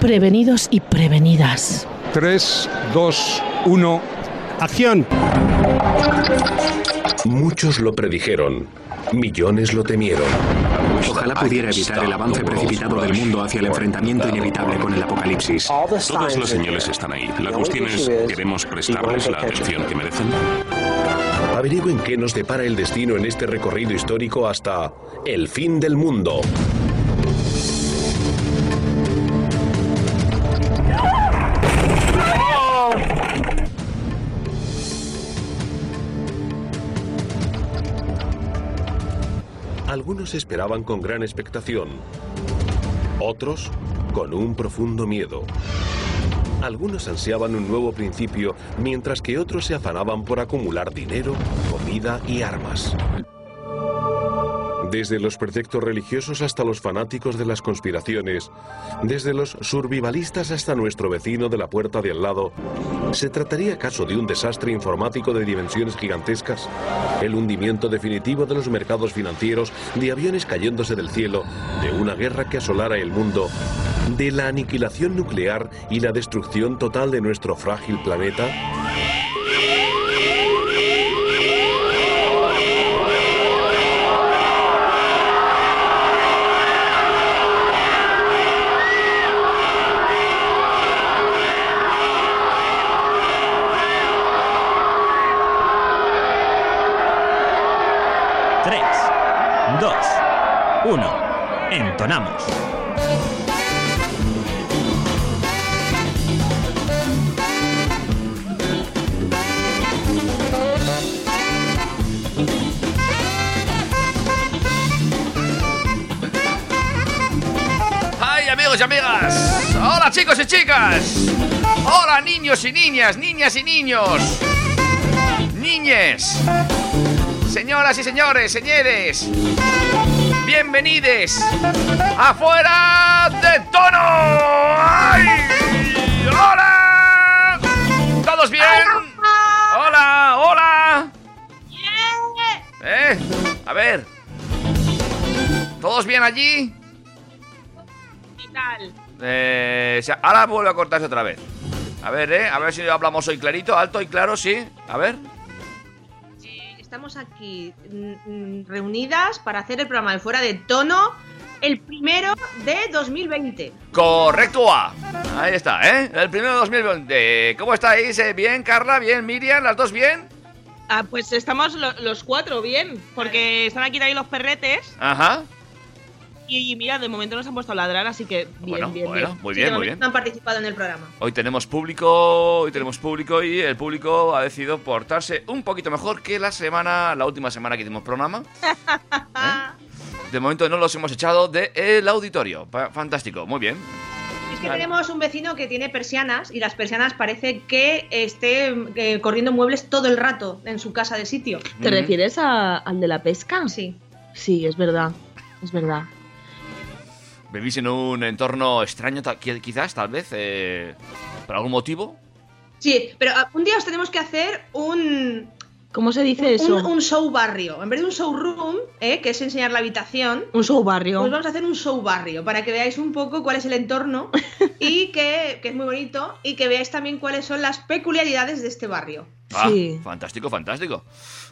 Prevenidos y prevenidas. 3, 2, 1, acción. Muchos lo predijeron, millones lo temieron. Ojalá pudiera evitar el avance precipitado del mundo hacia el enfrentamiento inevitable con el apocalipsis. Todas las señales están ahí. La cuestión es, ¿queremos prestarles la atención que merecen? Averigüen qué nos depara el destino en este recorrido histórico hasta el fin del mundo. Algunos esperaban con gran expectación, otros con un profundo miedo. Algunos ansiaban un nuevo principio, mientras que otros se afanaban por acumular dinero, comida y armas. Desde los preceptos religiosos hasta los fanáticos de las conspiraciones, desde los survivalistas hasta nuestro vecino de la puerta de al lado, ¿se trataría acaso de un desastre informático de dimensiones gigantescas? ¿El hundimiento definitivo de los mercados financieros, de aviones cayéndose del cielo, de una guerra que asolara el mundo, de la aniquilación nuclear y la destrucción total de nuestro frágil planeta? Entonamos. ¡Ay, amigos y amigas! ¡Hola, chicos y chicas! ¡Hola, niños y niñas! ¡Niñas y niños! ¡Niñes! ¡Señoras y señores! ¡Señores! ¡Bienvenides a Fuera de Tono! ¡Ay! ¡Hola! ¿Todos bien? ¡Hola! ¡Hola! A ver. ¿Todos bien allí? ¿Qué tal? Ahora vuelve a cortarse otra vez. A ver, a ver si hablamos hoy clarito, alto y claro, sí. A ver. Estamos aquí reunidas para hacer el programa de Fuera de Tono, el primero de 2020. ¡Correcto! Ahí está, ¿eh? El primero de 2020. ¿Cómo estáis? ¿Bien, Carla? ¿Bien, Miriam? ¿Las dos bien? Ah, pues estamos los cuatro bien, porque están aquí también los perretes. Ajá. Y mira, de momento nos han puesto a ladrar, así que bien, bueno, bien, bueno, bien. Muy bien, sí, muy bien. Han participado en el programa. Hoy tenemos público y el público ha decidido portarse un poquito mejor que la última semana que hicimos programa. ¿Eh? De momento no los hemos echado del auditorio. Fantástico, muy bien. Es que tenemos un vecino que tiene persianas y las persianas parece que esté corriendo muebles todo el rato en su casa de sitio. ¿Te refieres al de la pesca? Sí. Sí, es verdad, es verdad. ¿Vivís en un entorno extraño quizás, tal vez, por algún motivo? Sí, pero un día os tenemos que hacer un... ¿Cómo se dice eso? Un show barrio. En vez de un showroom, que es enseñar la habitación... Un show barrio. Pues vamos a hacer un show barrio, para que veáis un poco cuál es el entorno, y que es muy bonito, y que veáis también cuáles son las peculiaridades de este barrio. Ah, sí. Fantástico, fantástico.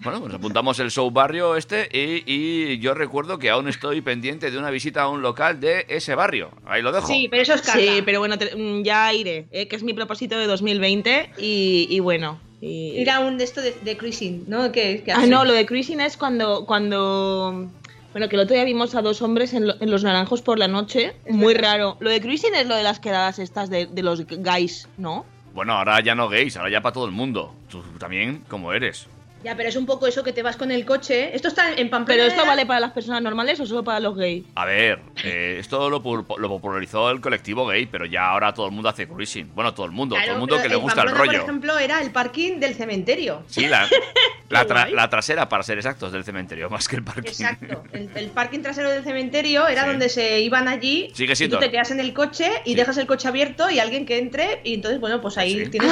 Bueno, nos apuntamos el show barrio este y yo recuerdo que aún estoy pendiente de una visita a un local de ese barrio. Ahí lo dejo. Sí, pero eso es Carla. Sí, pero bueno, ya iré, que es mi propósito de 2020 y bueno. Ir a un de esto de cruising, ¿no? ¿Qué hace? Ah, no, lo de cruising es cuando... Bueno, que el otro día vimos a dos hombres en Los Naranjos por la noche. Es muy raro. Lo de cruising es lo de las quedadas estas de los gays, ¿no? Bueno, ahora ya no gays, ahora ya para todo el mundo. Tú también, como eres. Ya, pero es un poco eso que te vas con el coche. Esto está en Pamplona. ¿Pero esto vale para las personas normales o solo para los gays? A ver, esto lo popularizó el colectivo gay, pero ya ahora todo el mundo hace cruising. Bueno, todo el mundo, claro, todo el mundo que le gusta Pamplona, el rollo. Por ejemplo, era el parking del cementerio. Sí, la trasera, para ser exactos, del cementerio, más que el parking. Exacto, el parking trasero del cementerio era donde se iban allí. Sigue siendo. Y tú te quedas en el coche y dejas el coche abierto y alguien que entre y entonces, bueno, pues ahí tienes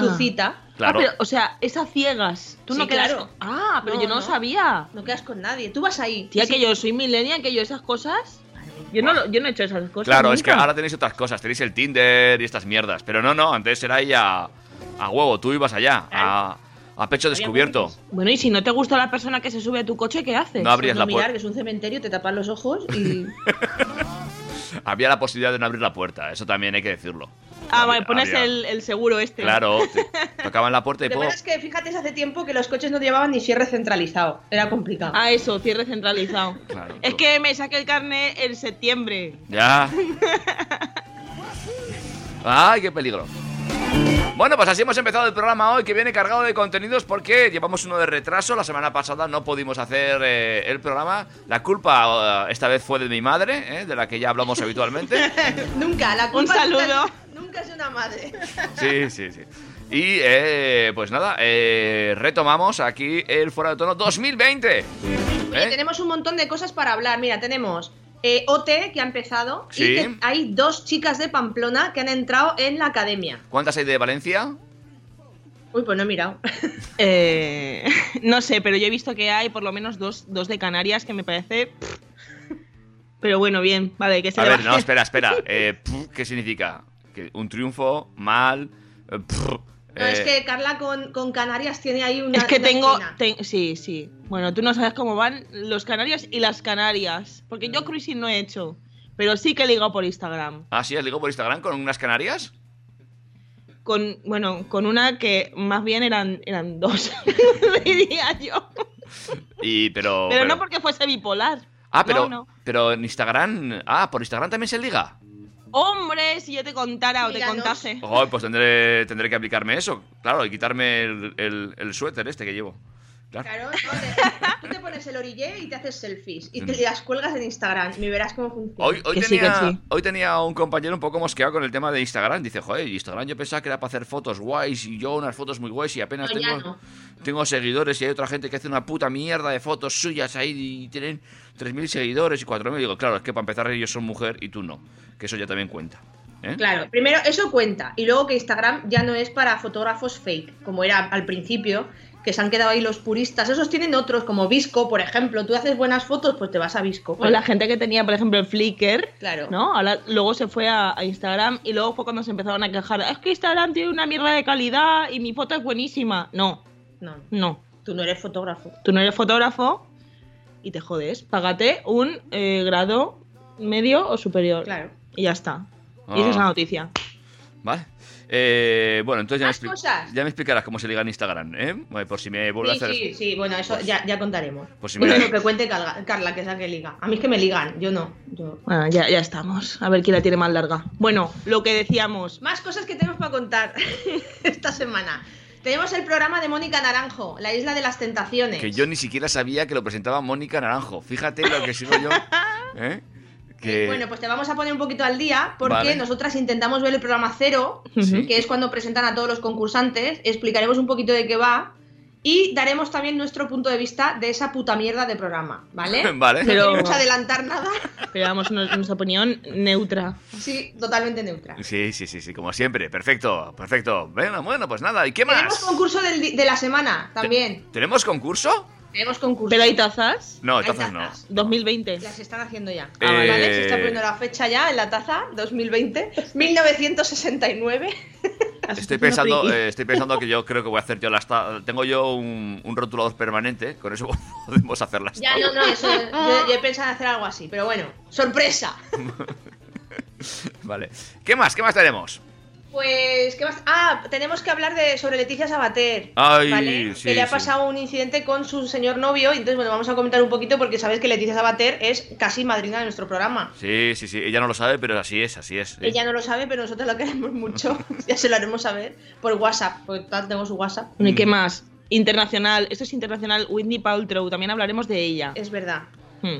tu cita. Claro. Ah, pero, o sea, es a ciegas. Tú sí, no quedas. Claro. Ah, pero no, yo no lo sabía. No quedas con nadie. Tú vas ahí. Tía, que sí. Yo soy millennial, que yo esas cosas. Yo no he hecho esas cosas. Claro, nunca. Es que ahora tenéis otras cosas. Tenéis el Tinder y estas mierdas. Pero no, antes era ahí a huevo. Tú ibas allá. Claro. A pecho descubierto. Bueno, y si no te gusta la persona que se sube a tu coche, ¿qué haces? No abrías la puerta. Que es un cementerio, te tapas los ojos y. Había la posibilidad de no abrir la puerta, eso también hay que decirlo. Ah, vale, pones el seguro este. Claro, tocaban la puerta y lo es que fíjate, hace tiempo que los coches no llevaban ni cierre centralizado. Era complicado. Ah, eso, cierre centralizado. Claro, es que me saqué el carnet en septiembre. Ya. Ay, qué peligro. Bueno, pues así hemos empezado el programa hoy, que viene cargado de contenidos porque llevamos uno de retraso. La semana pasada no pudimos hacer el programa. La culpa esta vez fue de mi madre, de la que ya hablamos habitualmente. Nunca, la culpa. Un saludo. Nunca es una madre. Sí. Y pues nada, retomamos aquí el Fuera de Tono 2020. Mira, tenemos un montón de cosas para hablar. Mira, tenemos... OT, que ha empezado, sí. Y que hay 2 chicas de Pamplona que han entrado en la academia. ¿Cuántas hay de Valencia? Uy, pues no he mirado. No sé, pero yo he visto que hay por lo menos 2 de Canarias, que me parece... Pero bueno, bien, vale, que se a ver, baje. No, espera. ¿Qué significa? ¿Que un triunfo? ¿Mal? No, es que Carla con Canarias tiene ahí una... Es que una sí. Bueno, tú no sabes cómo van los canarios y las canarias. Porque yo cruising no he hecho. Pero sí que he ligado por Instagram. ¿Ah, sí? ¿Has ligado por Instagram con unas canarias? Con una que más bien eran 2, diría yo. Pero no porque fuese bipolar. Ah, pero, no. Pero en Instagram... Ah, por Instagram también se liga. Hombre, si yo te contara. Míranos. O te contase. Oh, pues tendré que aplicarme eso. Claro, y quitarme el suéter este que llevo. Claro, tú te pones el orillé y te haces selfies. Y te las cuelgas en Instagram. Y verás cómo funciona. Hoy tenía un compañero un poco mosqueado con el tema de Instagram. Dice, joder, Instagram yo pensaba que era para hacer fotos guays. Y yo unas fotos muy guays. Y apenas tengo seguidores. Y hay otra gente que hace una puta mierda de fotos suyas ahí. Y tienen 3.000 seguidores y 4.000. Y digo, claro, es que para empezar ellos son mujer y tú no. Que eso ya también cuenta. ¿Eh? Claro, primero eso cuenta. Y luego que Instagram ya no es para fotógrafos fake, como era al principio, que se han quedado ahí los puristas. Esos tienen otros, como VSCO, por ejemplo. Tú haces buenas fotos, pues te vas a VSCO. O la gente que tenía, por ejemplo, el Flickr, claro, ¿no? Ahora, luego se fue a Instagram y luego fue cuando se empezaron a quejar. Es que Instagram tiene una mierda de calidad y mi foto es buenísima. No. Tú no eres fotógrafo. Y te jodes. Págate un grado medio o superior. Claro. Y ya está. Y esa es la noticia. Vale. Bueno, entonces ya me explicarás cómo se liga en Instagram, ¿eh? Por si me vuelve a hacer... Sí, bueno, eso ya contaremos. Por si me... que cuente Carla, que es la que liga. A mí es que me ligan, yo no. Bueno, ya estamos. A ver quién la tiene más larga. Bueno, lo que decíamos. Más cosas que tenemos para contar esta semana. Tenemos el programa de Mónica Naranjo, La Isla de las Tentaciones. Que yo ni siquiera sabía que lo presentaba Mónica Naranjo. Fíjate lo que sigo yo, ¿eh? Que... Bueno, pues te vamos a poner un poquito al día porque nosotras intentamos ver el programa 0, ¿sí? Que es cuando presentan a todos los concursantes, explicaremos un poquito de qué va y daremos también nuestro punto de vista de esa puta mierda de programa, ¿vale? Vale. Pero... No queremos adelantar nada. Pero vamos, nuestra opinión neutra. Sí, totalmente neutra. Sí, como siempre. Perfecto. Bueno, pues nada, ¿y qué más? Tenemos concurso de la semana también. ¿Tenemos concurso? Tenemos concurso. ¿Pero hay tazas? No, tazas no. 2020. Las están haciendo ya. Ah, vale, se está poniendo la fecha ya en la taza. 2020. 1969. Estoy pensando que yo creo que voy a hacer yo las tazas. Tengo yo un rotulador permanente. Con eso podemos hacer las tazas. Ya, no. Eso, yo he pensado en hacer algo así. Pero bueno, sorpresa. Vale. ¿Qué más tenemos? Pues, ¿qué más? Ah, tenemos que hablar sobre Leticia Sabater, ¿vale? Sí, que le ha pasado un incidente con su señor novio. Entonces, bueno, vamos a comentar un poquito porque sabes que Leticia Sabater es casi madrina de nuestro programa. Sí. Ella no lo sabe, pero así es. Ella no lo sabe, pero nosotros la queremos mucho. Ya se lo haremos saber por WhatsApp, porque todas tenemos su WhatsApp. ¿Y qué más? Internacional. Esto es internacional. Whitney Paltrow. También hablaremos de ella. Es verdad.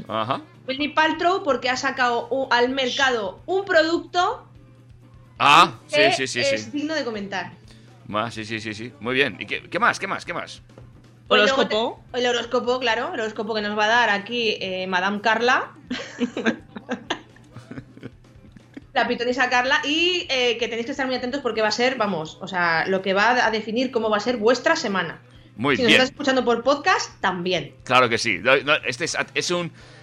Ajá. Whitney Paltrow porque ha sacado al mercado un producto... Ah, que sí. Es digno de comentar. Sí. Muy bien. ¿Y qué más? ¿Horóscopo? El horóscopo, claro. El horóscopo que nos va a dar aquí Madame Carla. la pitoniza a Carla, y que tenéis que estar muy atentos porque va a ser, vamos, o sea, lo que va a definir cómo va a ser vuestra semana. Muy bien. Si nos estás escuchando por podcast, también. Claro que sí. No, este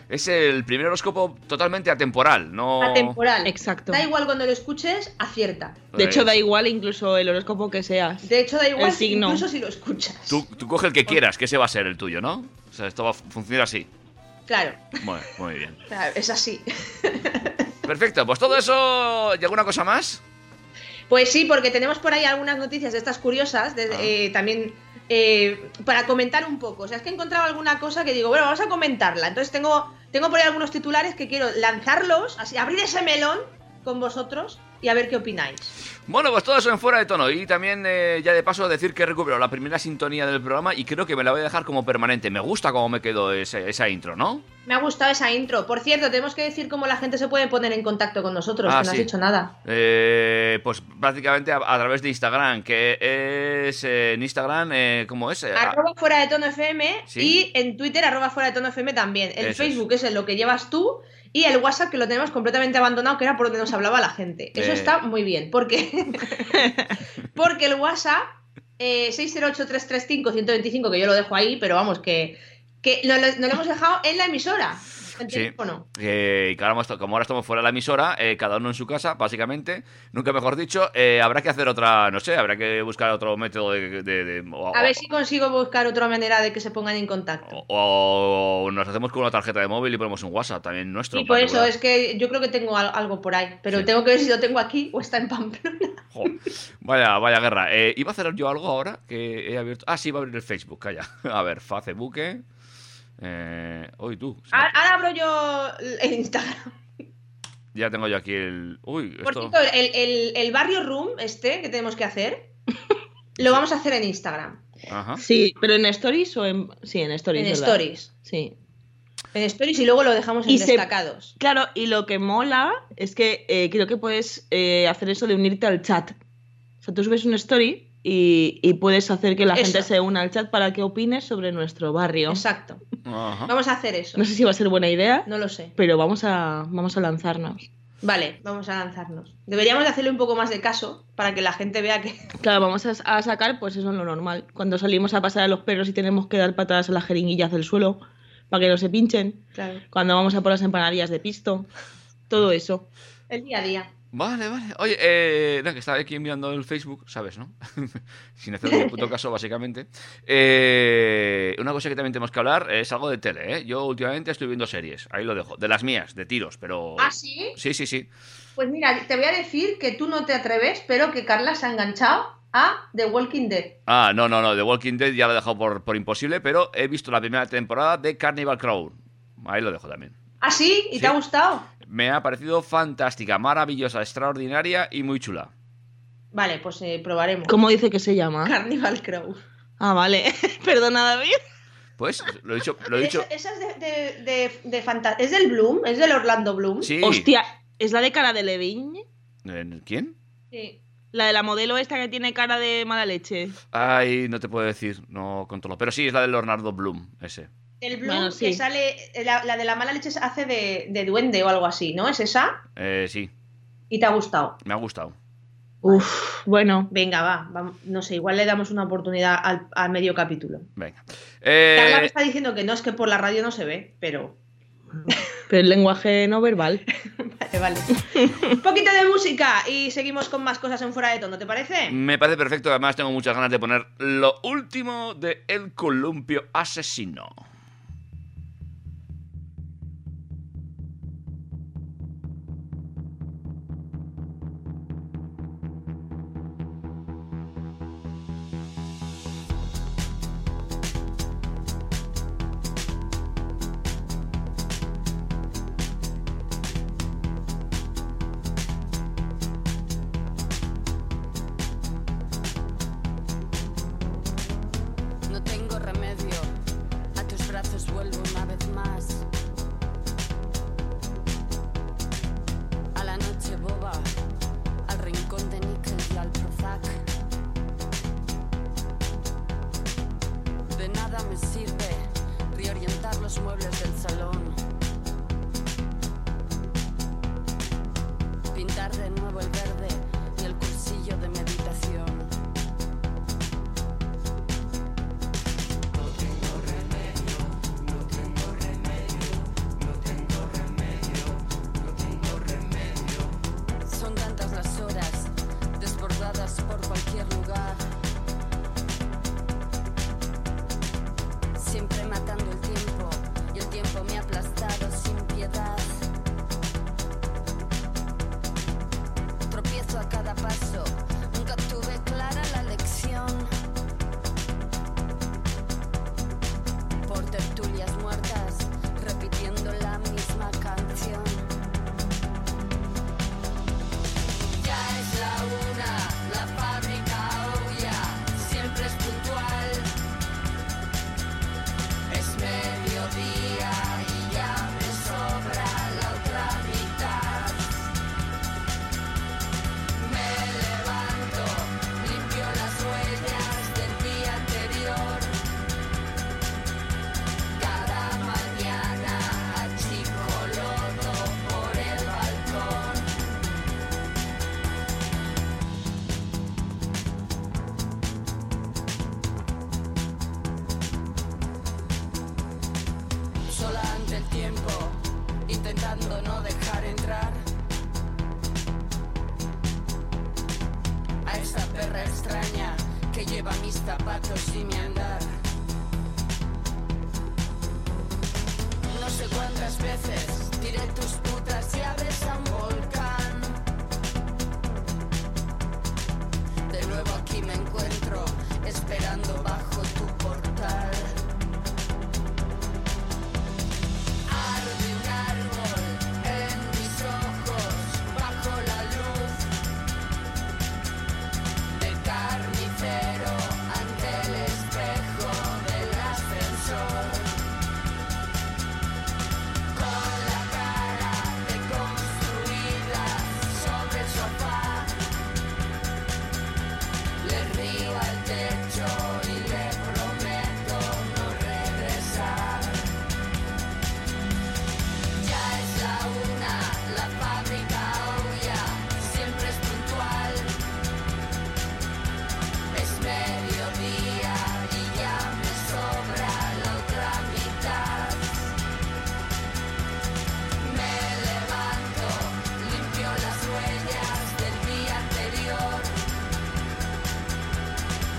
es el primer horóscopo totalmente atemporal, ¿no? Atemporal, exacto. Da igual cuando lo escuches, acierta. De hecho, da igual incluso el horóscopo que seas. De hecho, da igual incluso si lo escuchas. Tú coge el que quieras, que ese va a ser el tuyo, ¿no? O sea, esto va a funcionar así. Claro. Bueno, muy bien. Claro, es así. Perfecto, pues todo eso. ¿Y alguna cosa más? Pues sí, porque tenemos por ahí algunas noticias de estas curiosas, también... para comentar un poco, o sea, es que he encontrado alguna cosa que digo, bueno, vamos a comentarla. Entonces tengo por ahí algunos titulares que quiero lanzarlos, así, abrir ese melón con vosotros y a ver qué opináis. Bueno, pues todo eso en Fuera de Tono. Y también, ya de paso, decir que recupero la primera sintonía del programa y creo que me la voy a dejar como permanente. Me gusta cómo me quedó esa intro, ¿no? Me ha gustado esa intro. Por cierto, tenemos que decir cómo la gente se puede poner en contacto con nosotros, que no has dicho nada. Pues prácticamente a través de Instagram, que es en Instagram, ¿cómo es? @FueraDeTonoFM, ¿sí? Y en Twitter, @FueraDeTonoFM también. El eso Facebook es lo que llevas tú. Y el WhatsApp, que lo tenemos completamente abandonado, que era por donde nos hablaba la gente. Eso está muy bien, porque el WhatsApp 608-335-125, que yo lo dejo ahí, pero vamos, que no lo hemos dejado en la emisora. Sí. Y claro, como ahora estamos fuera de la emisora, cada uno en su casa, básicamente, nunca mejor dicho, habrá que hacer otra, no sé, habrá que buscar otro método a ver si consigo buscar otra manera de que se pongan en contacto. O nos hacemos con una tarjeta de móvil y ponemos un WhatsApp también nuestro. Y por eso es que yo creo que tengo algo por ahí, pero tengo que ver si lo tengo aquí o está en Pamplona. Jo, vaya guerra. Iba a hacer yo algo ahora que he abierto. Ah, sí, iba a abrir el Facebook, calla. A ver, Facebook. Uy, tú. Ahora abro yo el Instagram. Ya tengo yo aquí el... Uy, esto... Por cierto, el barrio room que tenemos que hacer, lo vamos a hacer en Instagram. Ajá. Sí, pero en Stories o en... Sí, en Stories. En Stories. Sí. En Stories y luego lo dejamos en destacados. Claro, y lo que mola es que creo que puedes hacer eso de unirte al chat. O sea, tú subes un story y puedes hacer que la gente se una al chat para que opines sobre nuestro barrio. Exacto. Ajá. Vamos a hacer eso. No sé si va a ser buena idea. No lo sé. Pero vamos a lanzarnos. Vale, vamos a lanzarnos. Deberíamos de hacerle un poco más de caso para que la gente vea que... Claro, vamos a sacar, pues eso es lo normal. Cuando salimos a pasar a los perros y tenemos que dar patadas a las jeringuillas del suelo para que no se pinchen. Claro. Cuando vamos a por las empanadillas de pisto. Todo eso. El día a día. Vale. Oye, que estaba aquí mirando el Facebook, ¿sabes, no? Sin hacer ningún puto caso, básicamente. Una cosa que también tenemos que hablar es algo de tele, ¿eh? Yo últimamente estoy viendo series, ahí lo dejo. De las mías, de tiros, pero... ¿Ah, sí? Sí. Pues mira, te voy a decir que tú no te atreves, pero que Carla se ha enganchado a The Walking Dead. Ah, no, The Walking Dead ya lo he dejado por imposible, pero he visto la primera temporada de Carnival Row. Ahí lo dejo también. ¿Ah, sí? ¿Y te ha gustado? Me ha parecido fantástica, maravillosa, extraordinaria y muy chula. Vale, pues probaremos. ¿Cómo dice que se llama? Carnival Row. Ah, vale. Perdona, David. Pues, lo he dicho. Esa es de fantasía. ¿Es del Bloom? ¿Es del Orlando Bloom? Sí. Hostia, ¿es la de cara de Levine? ¿Quién? Sí. La de la modelo esta que tiene cara de mala leche. Ay, no te puedo decir, no controlo. Pero sí, es la del Orlando Bloom, ese. El Bloom, bueno, sí, que sale... La de la mala leche hace de duende o algo así, ¿no? ¿Es esa? Sí. ¿Y te ha gustado? Me ha gustado. Uf, bueno. Venga, va. No sé, igual le damos una oportunidad al medio capítulo. Venga. Carla me está diciendo que no, es que por la radio no se ve, pero... Pero el lenguaje no verbal. Vale. Un poquito de música y seguimos con más cosas en Fuera de Tono, ¿te parece? Me parece perfecto. Además, tengo muchas ganas de poner lo último de El Columpio Asesino. atrás. Tropiezo a cada paso. Nunca tuve clara la lección. Por tertulias muertas, repitiendo la misma canción. Ya es la una, la fábrica aúlla, siempre es puntual. Es mediodía y ya me sobra la otra mitad. Me levanto, limpio las huellas del día anterior. Cada mañana achico lodo por el balcón. Sola ante el tiempo, intentando no dejar entrar a esa perra extraña que lleva mis zapatos y mi andar. No sé cuántas veces tiré tus putas llaves a un volcán. De nuevo aquí me encuentro, esperando bajo tu portal. Arde un árbol en mis ojos, bajo la luz del carnicero, ante el espejo del ascensor. Con la cara deconstruida sobre el sofá, le río al techo y le prometo no regresar. Ya es la una, la fábrica aúlla, siempre es puntual. Es mediodía y ya me sobra la otra mitad. Me levanto, limpio las huellas del día anterior.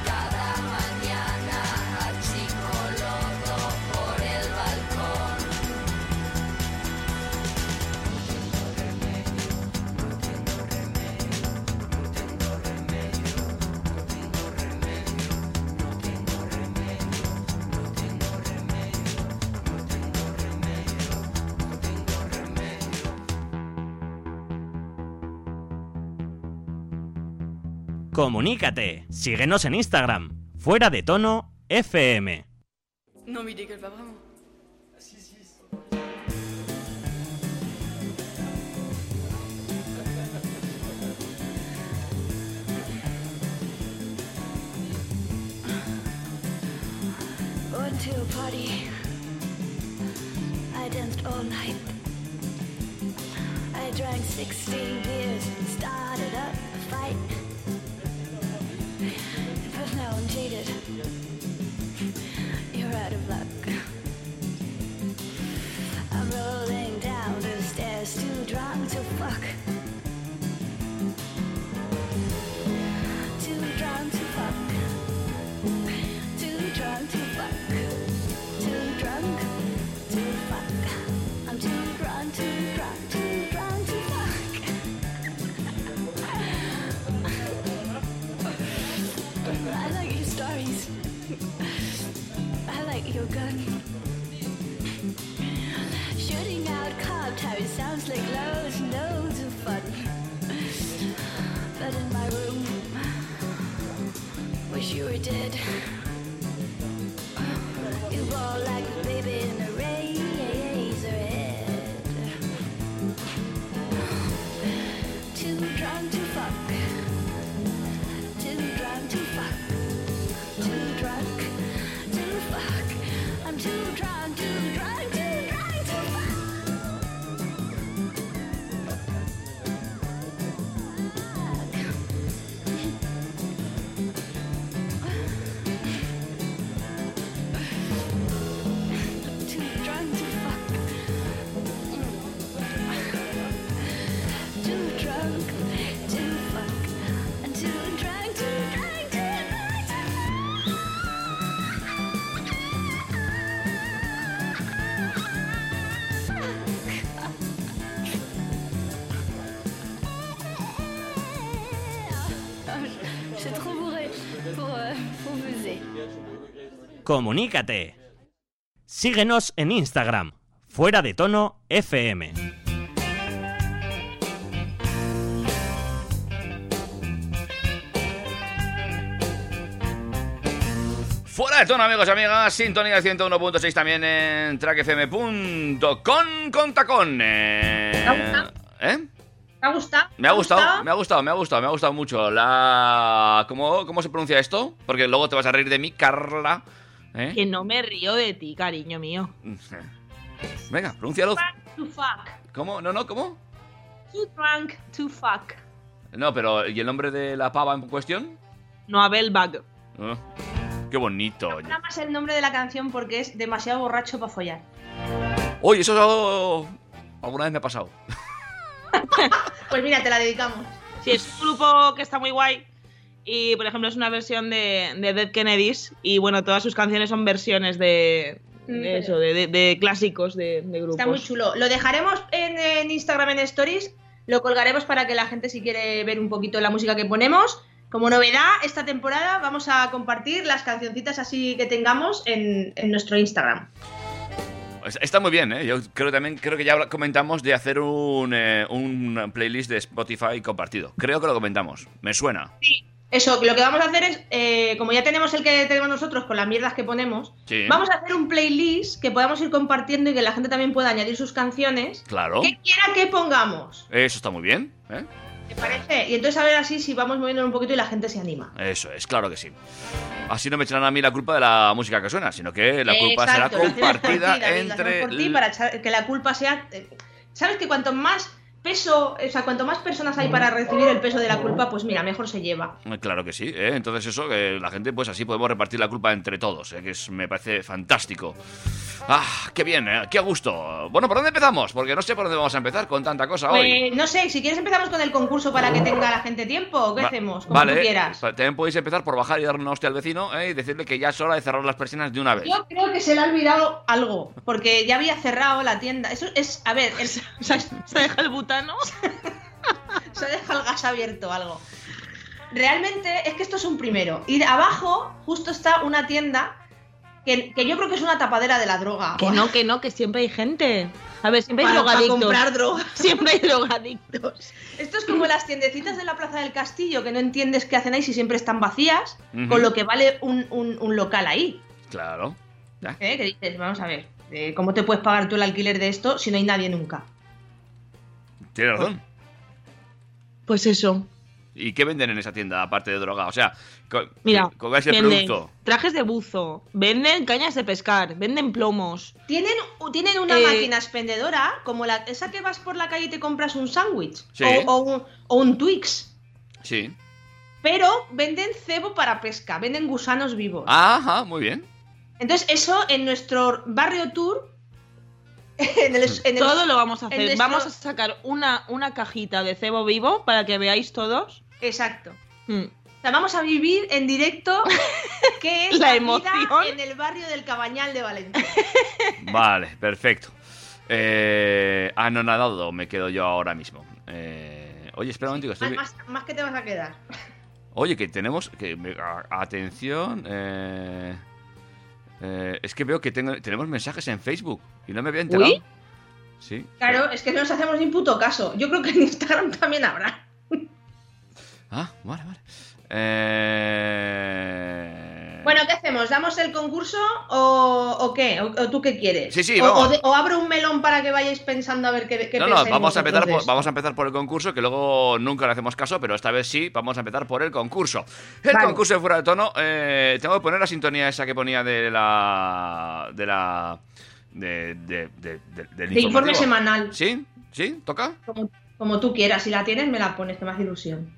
Cada mañana achico lodo por el balcón. Comunícate, síguenos en Instagram, Fuera de Tono FM. No me dégueule pas vraiment. Si, si. Went to a party. I danced all night. I drank 16 beers and started up a fight. But now I'm jaded. You're out of luck. I'm rolling down the stairs, too drunk to fuck. Too drunk to fuck. Too drunk to fuck. Too drunk to fuck. I'm too drunk, too drunk, too drunk to fuck. I like your stories. I like your gun. Shooting out cop towers sounds like loads and loads of fun. But in my room, wish you were dead. You roll like a baby in a razor head. Too drunk to fuck. Too drunk to fuck. Too drunk to fuck. I'm too drunk, too drunk, too drunk to fuck. Fuck. ¡Comunícate! Síguenos en Instagram, Fuera de Tono FM. Fuera de Tono, amigos y amigas, sintonía 101.6 también en trackfm.com con tacón. ¿Te ha gustado? Me ha gustado mucho. ¿Cómo se pronuncia esto? Porque luego te vas a reír de mí, Carla. Que no me río de ti, cariño mío. Venga, pronúncialo. To fuck. ¿Cómo? ¿Cómo? Too drunk to fuck. No, pero ¿y el nombre de la pava en cuestión? Noabel Bug. Qué bonito. Nada más el nombre de la canción porque es demasiado borracho para follar. Oye, eso es algo... alguna vez me ha pasado. Pues mira, te la dedicamos. Sí, es un grupo que está muy guay. Y por ejemplo es una versión de Dead Kennedys. Y bueno, todas sus canciones son versiones de clásicos de grupos. Está muy chulo. Lo dejaremos en Instagram en Stories. Lo colgaremos para que la gente, si quiere ver un poquito la música que ponemos. Como novedad, esta temporada vamos a compartir las cancioncitas así que tengamos en nuestro Instagram. Está muy bien, ¿eh? Yo creo que ya comentamos de hacer un playlist de Spotify compartido. Creo que lo comentamos. Me suena. Sí, eso. Lo que vamos a hacer es, como ya tenemos el que tenemos nosotros con las mierdas que ponemos, sí, vamos a hacer un playlist que podamos ir compartiendo y que la gente también pueda añadir sus canciones. Claro. Que quiera que pongamos. Eso está muy bien, ¿eh? ¿Te parece? Y entonces a ver así si vamos moviéndonos un poquito y la gente se anima. Eso es, claro que sí. Así no me echarán a mí la culpa de la música que suena, sino que la culpa exacto, será compartida entre... Por ti para que la culpa sea... ¿Sabes que cuanto más peso, o sea, cuanto más personas hay para recibir el peso de la culpa, pues mira, mejor se lleva? Claro que sí, ¿eh? Entonces eso, que la gente, pues así podemos repartir la culpa entre todos, ¿eh? Que me parece fantástico. ¡Ah, qué bien! ¡Qué gusto! Bueno, ¿por dónde empezamos? Porque no sé por dónde vamos a empezar con tanta cosa hoy. No sé, si quieres empezamos con el concurso para que tenga la gente tiempo, ¿o qué hacemos? Como vale, tú quieras. También podéis empezar por bajar y dar una hostia al vecino, y decirle que ya es hora de cerrar las persianas de una vez. Yo creo que se le ha olvidado algo, porque ya había cerrado la tienda. Eso es, a ver, se deja el butano, se deja el gas abierto o algo. Realmente es que esto es un primero. Y abajo justo está una tienda... Que yo creo que es una tapadera de la droga. Que siempre hay gente. A ver, siempre hay drogadictos. Para comprar drogas. Siempre hay drogadictos. Esto es como las tiendecitas de la Plaza del Castillo, que no entiendes qué hacen ahí si siempre están vacías, con lo que vale un local ahí. Claro. ¿Qué dices? Vamos a ver, ¿cómo te puedes pagar tú el alquiler de esto si no hay nadie nunca? Tienes razón. Pues eso. ¿Y qué venden en esa tienda, aparte de droga? O sea, ¿cuál es el producto? Trajes de buzo, venden cañas de pescar, venden plomos. Tienen una máquina expendedora, como esa que vas por la calle y te compras un sándwich. Sí. O un Twix. Sí. Pero venden cebo para pesca, venden gusanos vivos. Ajá, muy bien. Entonces eso en nuestro barrio tour... todo lo vamos a hacer. Nuestro... Vamos a sacar una cajita de cebo vivo para que veáis todos. Exacto. O sea, vamos a vivir en directo qué es la emoción vida en el barrio del Cabañal de Valencia. Vale, perfecto. Anonadado me quedo yo ahora mismo. Oye, espera un momento. Más que te vas a quedar. Oye, que tenemos... Atención... es que veo que tenemos mensajes en Facebook y no me había enterado. ¿Uy? Sí. Claro, pero... es que no nos hacemos ni puto caso. Yo creo que en Instagram también habrá. Ah, vale. Bueno, ¿qué hacemos? ¿Damos el concurso o qué? ¿O tú qué quieres? Sí, vamos. ¿O abro un melón para que vayáis pensando a ver qué pensáis? No, vamos a empezar por el concurso, que luego nunca le hacemos caso, pero esta vez sí, vamos a empezar por el concurso. El concurso de Fuera de Tono, tengo que poner la sintonía esa que ponía del informe semanal. ¿Sí? ¿Sí? ¿Toca? Como tú quieras, si la tienes me la pones, que me hace ilusión.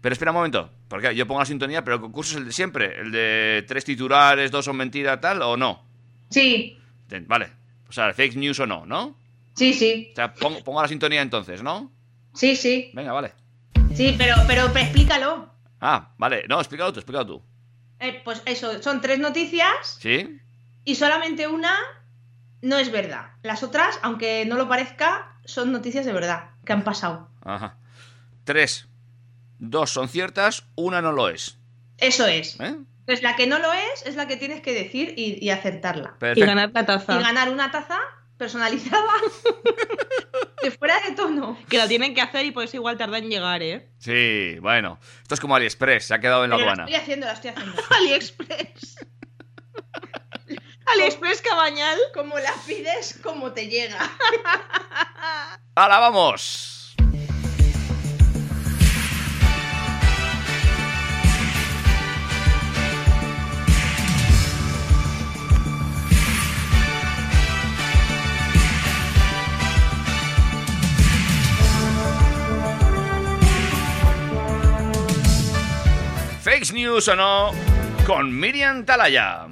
Pero espera un momento, porque yo pongo la sintonía, pero el concurso es el de siempre, el de 3 titulares, 2 son mentira, tal, ¿o no? Sí. Vale, o sea, fake news o no, ¿no? Sí. O sea, pongo la sintonía entonces, ¿no? Sí. Venga, vale. Sí, pero explícalo. Ah, vale, no, explícalo tú. Pues eso, son 3 noticias. Sí. Y solamente una no es verdad. Las otras, aunque no lo parezca, son noticias de verdad, que han pasado. Ajá. 3. 2 son ciertas, 1 no lo es. Eso es. ¿Eh? Pues la que no lo es la que tienes que decir y acertarla. Perfecto. Y ganar la taza. Y ganar una taza personalizada de fuera de tono. Que la tienen que hacer y por eso igual tarda en llegar, ¿eh? Sí, bueno. Esto es como AliExpress, se ha quedado en la aduana. La estoy haciendo. AliExpress Cabañal. Como la pides, como te llega. ¡Hala, vamos! Fake News o no, con Miriam Talaya.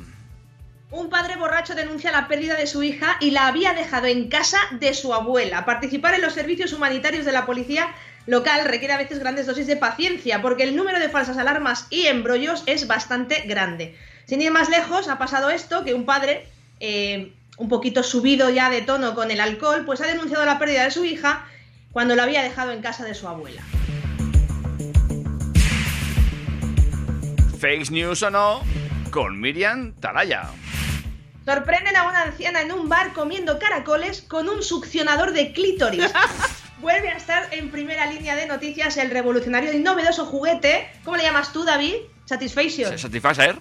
Un padre borracho denuncia la pérdida de su hija y la había dejado en casa de su abuela. Participar en los servicios humanitarios de la policía local requiere a veces grandes dosis de paciencia, porque el número de falsas alarmas y embrollos es bastante grande. Sin ir más lejos, ha pasado esto, que un padre, un poquito subido ya de tono con el alcohol, pues ha denunciado la pérdida de su hija cuando la había dejado en casa de su abuela. Fake News o no, con Miriam Talaya. Sorprenden a una anciana en un bar comiendo caracoles con un succionador de clítoris. Vuelve a estar en primera línea de noticias el revolucionario y novedoso juguete. ¿Cómo le llamas tú, David? Satisfaction. Satisfacer.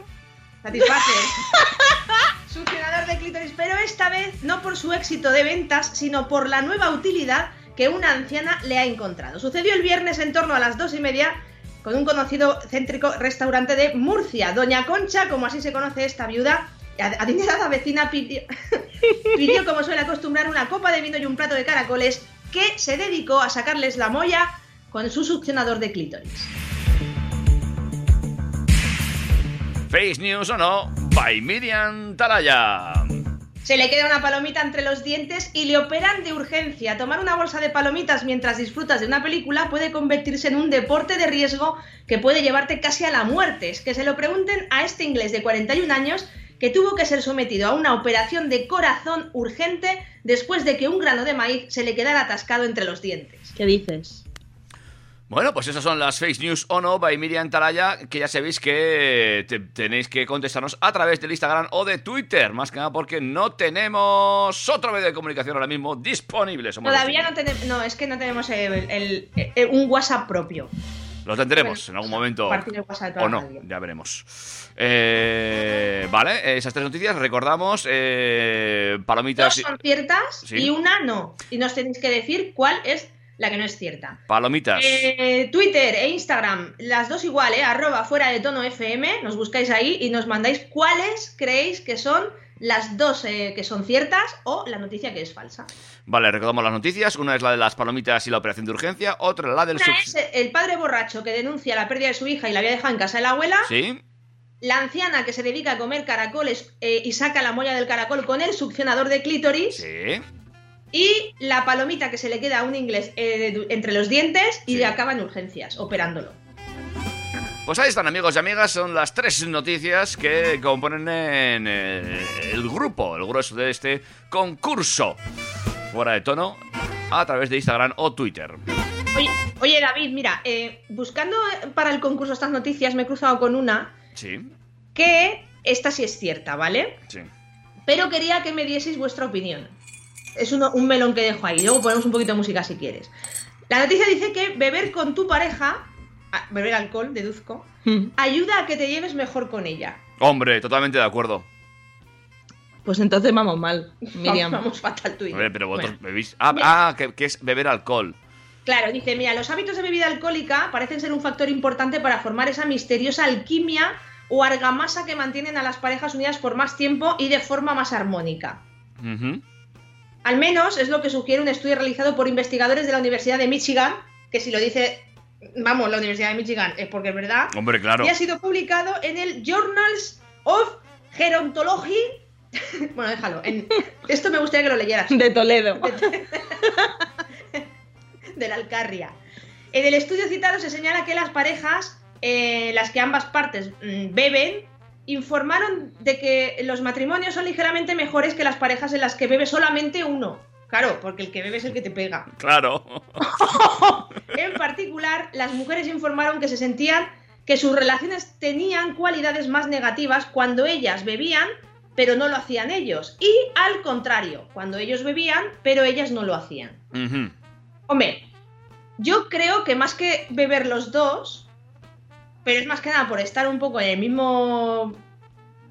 Succionador de clítoris, pero esta vez no por su éxito de ventas, sino por la nueva utilidad que una anciana le ha encontrado. Sucedió el viernes en torno a las 2:30... con un conocido céntrico restaurante de Murcia. Doña Concha, como así se conoce esta viuda, adinerada vecina, pidió, como suele acostumbrar, una copa de vino y un plato de caracoles, que se dedicó a sacarles la molla con su succionador de clítoris. Fake News o no, by Miriam Talaya. Se le queda una palomita entre los dientes y le operan de urgencia. Tomar una bolsa de palomitas mientras disfrutas de una película puede convertirse en un deporte de riesgo que puede llevarte casi a la muerte. Es que se lo pregunten a este inglés de 41 años que tuvo que ser sometido a una operación de corazón urgente después de que un grano de maíz se le quedara atascado entre los dientes. ¿Qué dices? Bueno, pues esas son las Fake News o no by Miriam Talaya, que ya sabéis que tenéis que contestarnos a través del Instagram o de Twitter, más que nada porque no tenemos otro medio de comunicación ahora mismo disponible. Todavía no tenemos, no tenemos un WhatsApp propio. Lo tendremos en algún momento, o no, ya veremos. Vale, esas tres noticias, recordamos, palomitas... 2 son ciertas, ¿sí? Y una no, y nos tenéis que decir cuál es... la que no es cierta. Palomitas. Twitter e Instagram, las dos igual, @fuera de tono FM, nos buscáis ahí y nos mandáis cuáles creéis que son las dos que son ciertas o la noticia que es falsa. Vale, recordamos las noticias. Una es la de las palomitas y la operación de urgencia, otra la del... Una es el padre borracho que denuncia la pérdida de su hija y la había dejado en casa de la abuela. Sí. La anciana que se dedica a comer caracoles y saca la molla del caracol con el succionador de clítoris. Sí. Y la palomita que se le queda a un inglés entre los dientes y le acaba en urgencias, operándolo. Pues ahí están, amigos y amigas, son las tres noticias que componen el grupo, el grueso de este concurso Fuera de Tono, a través de Instagram o Twitter. Oye David, mira, buscando para el concurso estas noticias me he cruzado con una. Sí. Que esta sí es cierta, ¿vale? Sí. Pero quería que me dieseis vuestra opinión. Es un melón que dejo ahí. Luego ponemos un poquito de música si quieres. La noticia dice que beber con tu pareja, beber alcohol, deduzco, ayuda a que te lleves mejor con ella. Hombre, totalmente de acuerdo. Pues entonces vamos mal, Miriam. Vamos fatal tú y yo. Pero vosotros bebís... que es beber alcohol. Claro, dice, mira, los hábitos de bebida alcohólica parecen ser un factor importante para formar esa misteriosa alquimia o argamasa que mantienen a las parejas unidas por más tiempo y de forma más armónica. Uh-huh. Al menos es lo que sugiere un estudio realizado por investigadores de la Universidad de Michigan, que si lo dice, vamos, la Universidad de Michigan es porque es verdad. Hombre, claro. Y ha sido publicado en el Journals of Gerontology. Bueno, déjalo. Esto me gustaría que lo leyeras. De Toledo. De la Alcarria. En el estudio citado se señala que las parejas, las que ambas partes beben, informaron de que los matrimonios son ligeramente mejores que las parejas en las que bebe solamente uno. Claro, porque el que bebe es el que te pega. Claro. En particular, las mujeres informaron que se sentían que sus relaciones tenían cualidades más negativas cuando ellas bebían, pero no lo hacían ellos. Y al contrario, cuando ellos bebían, pero ellas no lo hacían. Uh-huh. Hombre, yo creo que más que beber los dos, pero es más que nada por estar un poco en el mismo,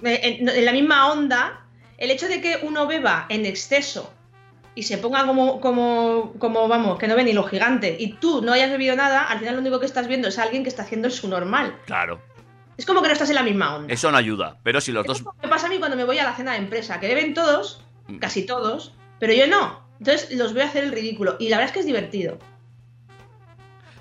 en la misma onda, el hecho de que uno beba en exceso y se ponga como vamos, que no ve ni lo gigante, y tú no hayas bebido nada, al final lo único que estás viendo es a alguien que está haciendo su normal. Claro. Es como que no estás en la misma onda. Eso no ayuda, pero si los dos... Me pasa a mí cuando me voy a la cena de empresa, que beben todos, casi todos, pero yo no. Entonces los veo hacer el ridículo, y la verdad es que es divertido.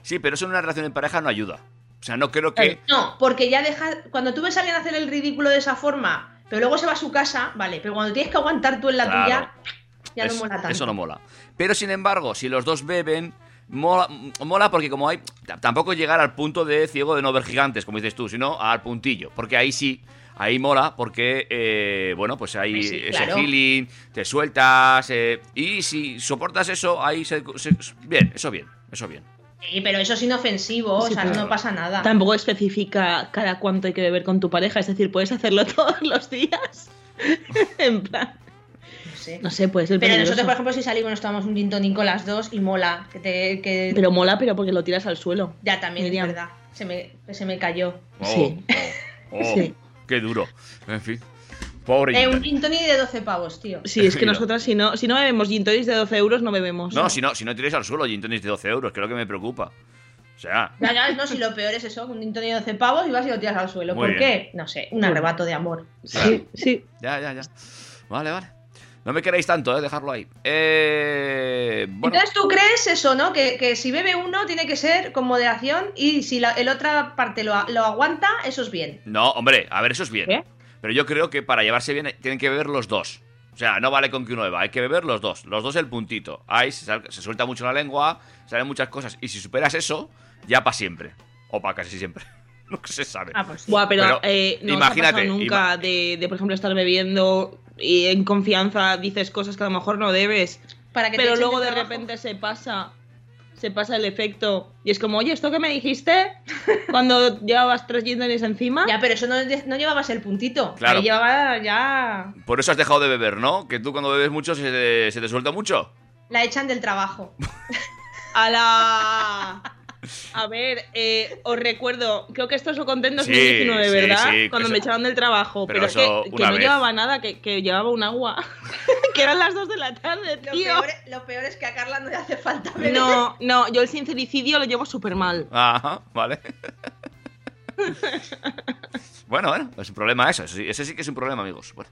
Sí, pero eso en una relación en pareja no ayuda. O sea, no creo que... No, porque ya dejas... Cuando tú ves a alguien hacer el ridículo de esa forma, pero luego se va a su casa, vale, pero cuando tienes que aguantar tú en la claro. tuya, ya no mola tanto. Eso no mola. Pero, sin embargo, si los dos beben, mola porque como hay... Tampoco llegar al punto de ciego de no ver gigantes, como dices tú, sino al puntillo. Porque ahí sí, ahí mola porque, bueno, pues ahí sí, ese claro. feeling, te sueltas... y si soportas eso, ahí se... Bien, eso bien, eso bien. Sí, pero eso es inofensivo, sí, o sea, claro. no pasa nada. Tampoco especifica cada cuánto hay que beber con tu pareja, es decir, puedes hacerlo todos los días. En plan... No sé, puede ser peligroso. Pero nosotros, por ejemplo, si salimos nos tomamos un gin tonic con las dos y mola. Pero mola, pero porque lo tiras al suelo. Ya, también, es verdad. Se me cayó. Oh, sí. Sí. Qué duro. En fin. Pobre un gin tonic de 12 pavos, tío. Sí, es que nosotras si no bebemos gin tonics de 12 euros, no bebemos. No, si no tiráis al suelo gin tonics de 12 euros, que es lo que me preocupa. O sea... No, si lo peor es eso, un gin tonic de 12 pavos y vas y lo tiras al suelo. Muy ¿Por bien. Qué? No sé, un arrebato de amor. Claro. Sí. Ya. Vale. No me queréis tanto, dejarlo ahí. Bueno. Entonces tú crees eso, ¿no? Que si bebe uno tiene que ser con moderación y si la otra parte lo aguanta, eso es bien. No, hombre, a ver, eso es bien. ¿Qué? Pero yo creo que para llevarse bien tienen que beber los dos. O sea, no vale con que uno beba, hay que beber los dos. Los dos el puntito. Ahí se suelta mucho la lengua, salen muchas cosas. Y si superas eso, ya para siempre. O para casi siempre. No que se sabe. Ah, pues sí. Buah, pero no imagínate, os ha pasado nunca de, por ejemplo, estar bebiendo... Y en confianza dices cosas que a lo mejor no debes, pero luego de repente se pasa el efecto y es como, oye, ¿esto que me dijiste? Cuando llevabas 3 gin-tonics encima. Ya, pero eso no llevabas el puntito. Claro. Llevaba ya... Por eso has dejado de beber, ¿no? Que tú cuando bebes mucho se te suelta mucho. La echan del trabajo. A ver, os recuerdo, creo que esto os lo conté en 2019, sí, ¿verdad? Sí, cuando me echaron del trabajo, pero es que no llevaba nada, que llevaba un agua, que eran las 2 de la tarde, tío. Lo peor es que a Carla no le hace falta beber. No, yo el sincericidio lo llevo súper mal. Ajá, vale. Bueno, es un problema eso, ese sí que es un problema, amigos. Bueno,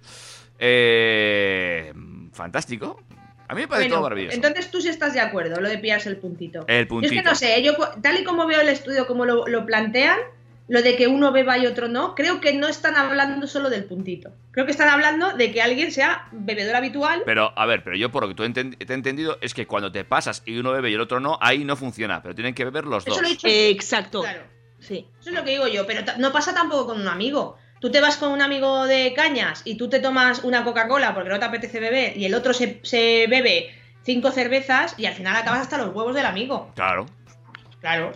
fantástico. A mí me parece todo maravilloso. Entonces tú sí estás de acuerdo, lo de pillarse el puntito. El puntito. Yo es que no sé, yo tal y como veo el estudio, como lo plantean, lo de que uno beba y otro no, creo que no están hablando solo del puntito. Creo que están hablando de que alguien sea bebedor habitual. Pero, a ver, yo por lo que tú te he entendido es que cuando te pasas y uno bebe y el otro no, ahí no funciona, pero tienen que beber los dos. Eso lo he dicho. Exacto. Claro. Sí. Eso es lo que digo yo, pero no pasa tampoco con un amigo. Tú te vas con un amigo de cañas y tú te tomas una Coca-Cola porque no te apetece beber y el otro se bebe 5 cervezas y al final acabas hasta los huevos del amigo. Claro,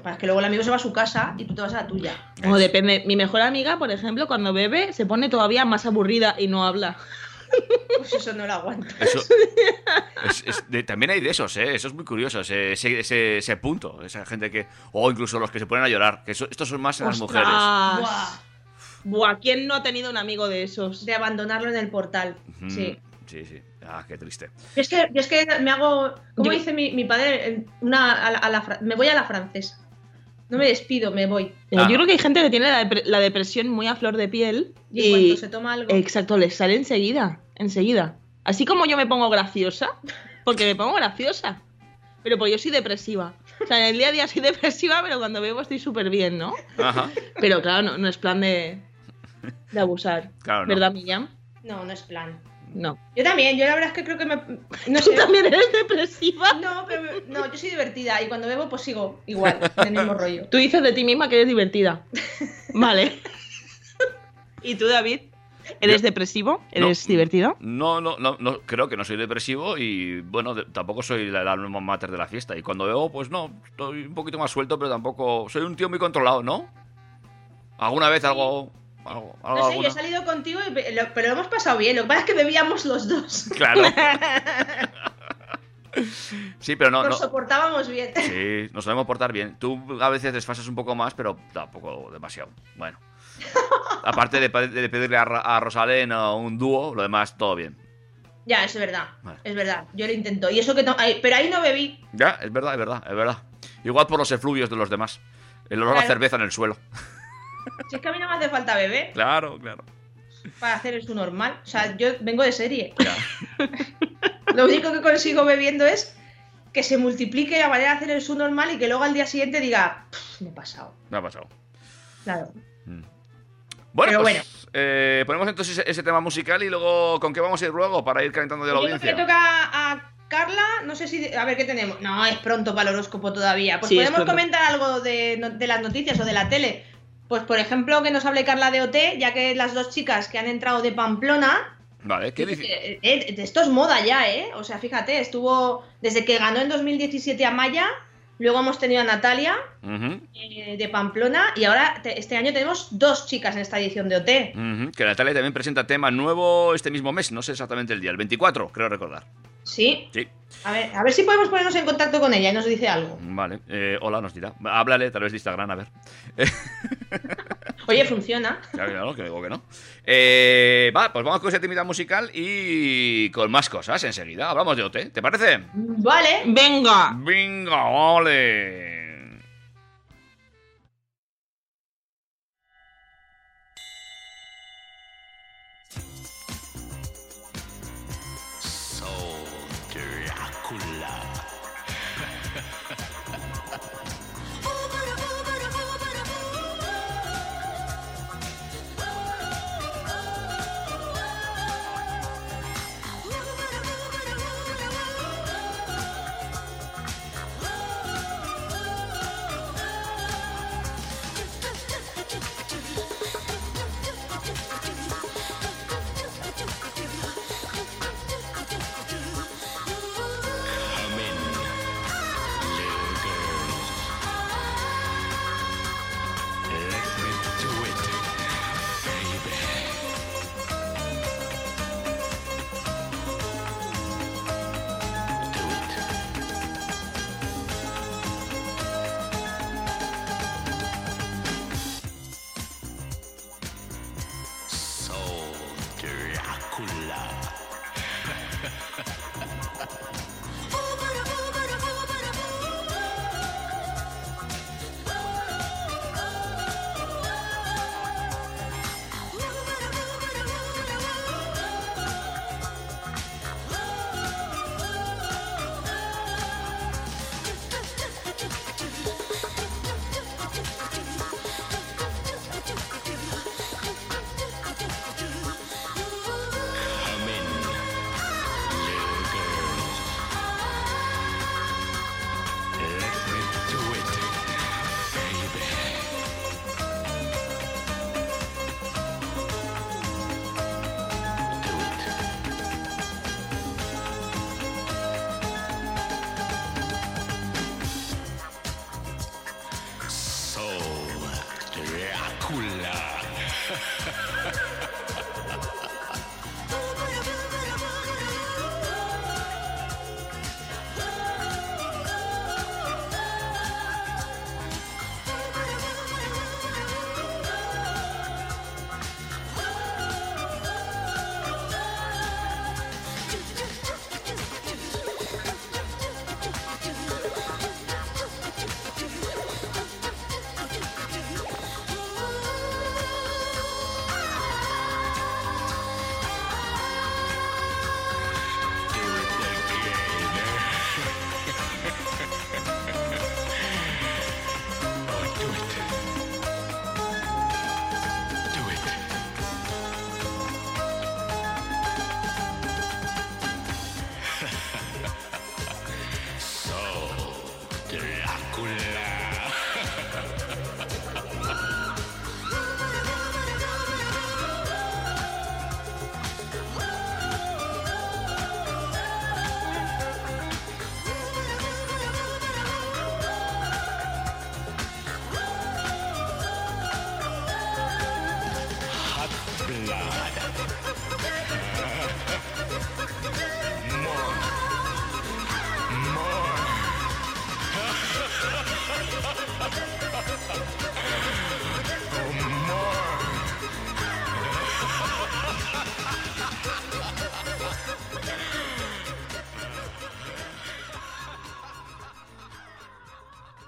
para que luego el amigo se va a su casa y tú te vas a la tuya. O depende. Mi mejor amiga, por ejemplo, cuando bebe se pone todavía más aburrida y no habla. Pues eso no lo aguanto. Eso, también hay de esos, ¿eh? Eso es muy curioso, ese punto. Esa gente que... O incluso los que se ponen a llorar. Que estos son más en las mujeres. ¡Buah! Buah, ¿quién no ha tenido un amigo de esos? De abandonarlo en el portal. Mm, sí. Sí. Ah, qué triste. Yo es que me hago... ¿Cómo dice mi padre? Me voy a la francesa. No me despido, me voy. Yo creo que hay gente que tiene la depresión muy a flor de piel. Y cuando se toma algo... Exacto, les sale enseguida. Así como yo me pongo graciosa, porque me pongo graciosa. Pero pues yo soy depresiva. O sea, en el día a día soy depresiva, pero cuando bebo estoy súper bien, ¿no? Ajá. Pero claro, no es plan de abusar. Claro, ¿verdad, no. Millán? No es plan. No. Yo también, yo la verdad es que creo que me... No sé. ¿Tú también eres depresiva? No, pero yo soy divertida y cuando bebo pues sigo igual, del mismo rollo. Tú dices de ti misma que eres divertida. Vale. ¿Y tú, David? ¿Eres depresivo? ¿Eres divertido? No, creo que no soy depresivo y, bueno, tampoco soy la alma mater de la fiesta. Y cuando bebo, pues no, estoy un poquito más suelto, pero tampoco... Soy un tío muy controlado, ¿no? ¿Alguna vez algo...? No sé, yo he salido contigo, pero lo hemos pasado bien. Lo que pasa es que bebíamos los dos. Claro. Sí, pero no. Nos soportábamos bien. Sí, nos sabemos portar bien. Tú a veces desfasas un poco más, pero tampoco demasiado. Bueno. Aparte de pedirle a Rosalén un dúo, lo demás todo bien. Ya, es verdad. Vale. Es verdad. Yo lo intento. Y eso que no, pero ahí no bebí. Ya, es verdad, es verdad, es verdad. Igual por los efluvios de los demás. El olor a cerveza en el suelo. Si es que a mí no me hace falta beber. Claro, claro. Para hacer eso normal. O sea, yo vengo de serie. Claro. Lo único que consigo bebiendo es que se multiplique la manera de hacer el subnormal y que luego al día siguiente diga, me he pasado. Me ha pasado. Claro. Bueno, pero pues, bueno. Ponemos entonces ese tema musical y luego, ¿con qué vamos a ir luego? Para ir calentando ya la audiencia. Creo que le toca a Carla, no sé si... A ver, ¿qué tenemos? No, es pronto para el horóscopo todavía. Pues sí, podemos comentar algo de las noticias o de la tele. Pues, por ejemplo, que nos hable Carla de OT, ya que las dos chicas que han entrado de Pamplona... Vale, ¿qué dices? Esto es moda ya, ¿eh? O sea, fíjate, estuvo... Desde que ganó en 2017 a Maya, luego hemos tenido a Natalia, de Pamplona, y ahora este año tenemos dos chicas en esta edición de OT. Que Natalia también presenta tema nuevo este mismo mes, no sé exactamente el día, el 24, creo recordar. ¿Sí? Sí. A ver si podemos ponernos en contacto con ella y nos dice algo. Vale, hola, nos dirá. Háblale, tal vez de Instagram, a ver. Oye, funciona. Claro, que digo que no. Pues vamos con esa timidez musical y con más cosas enseguida. Hablamos de OT, ¿te parece? Vale, venga. Venga, ole.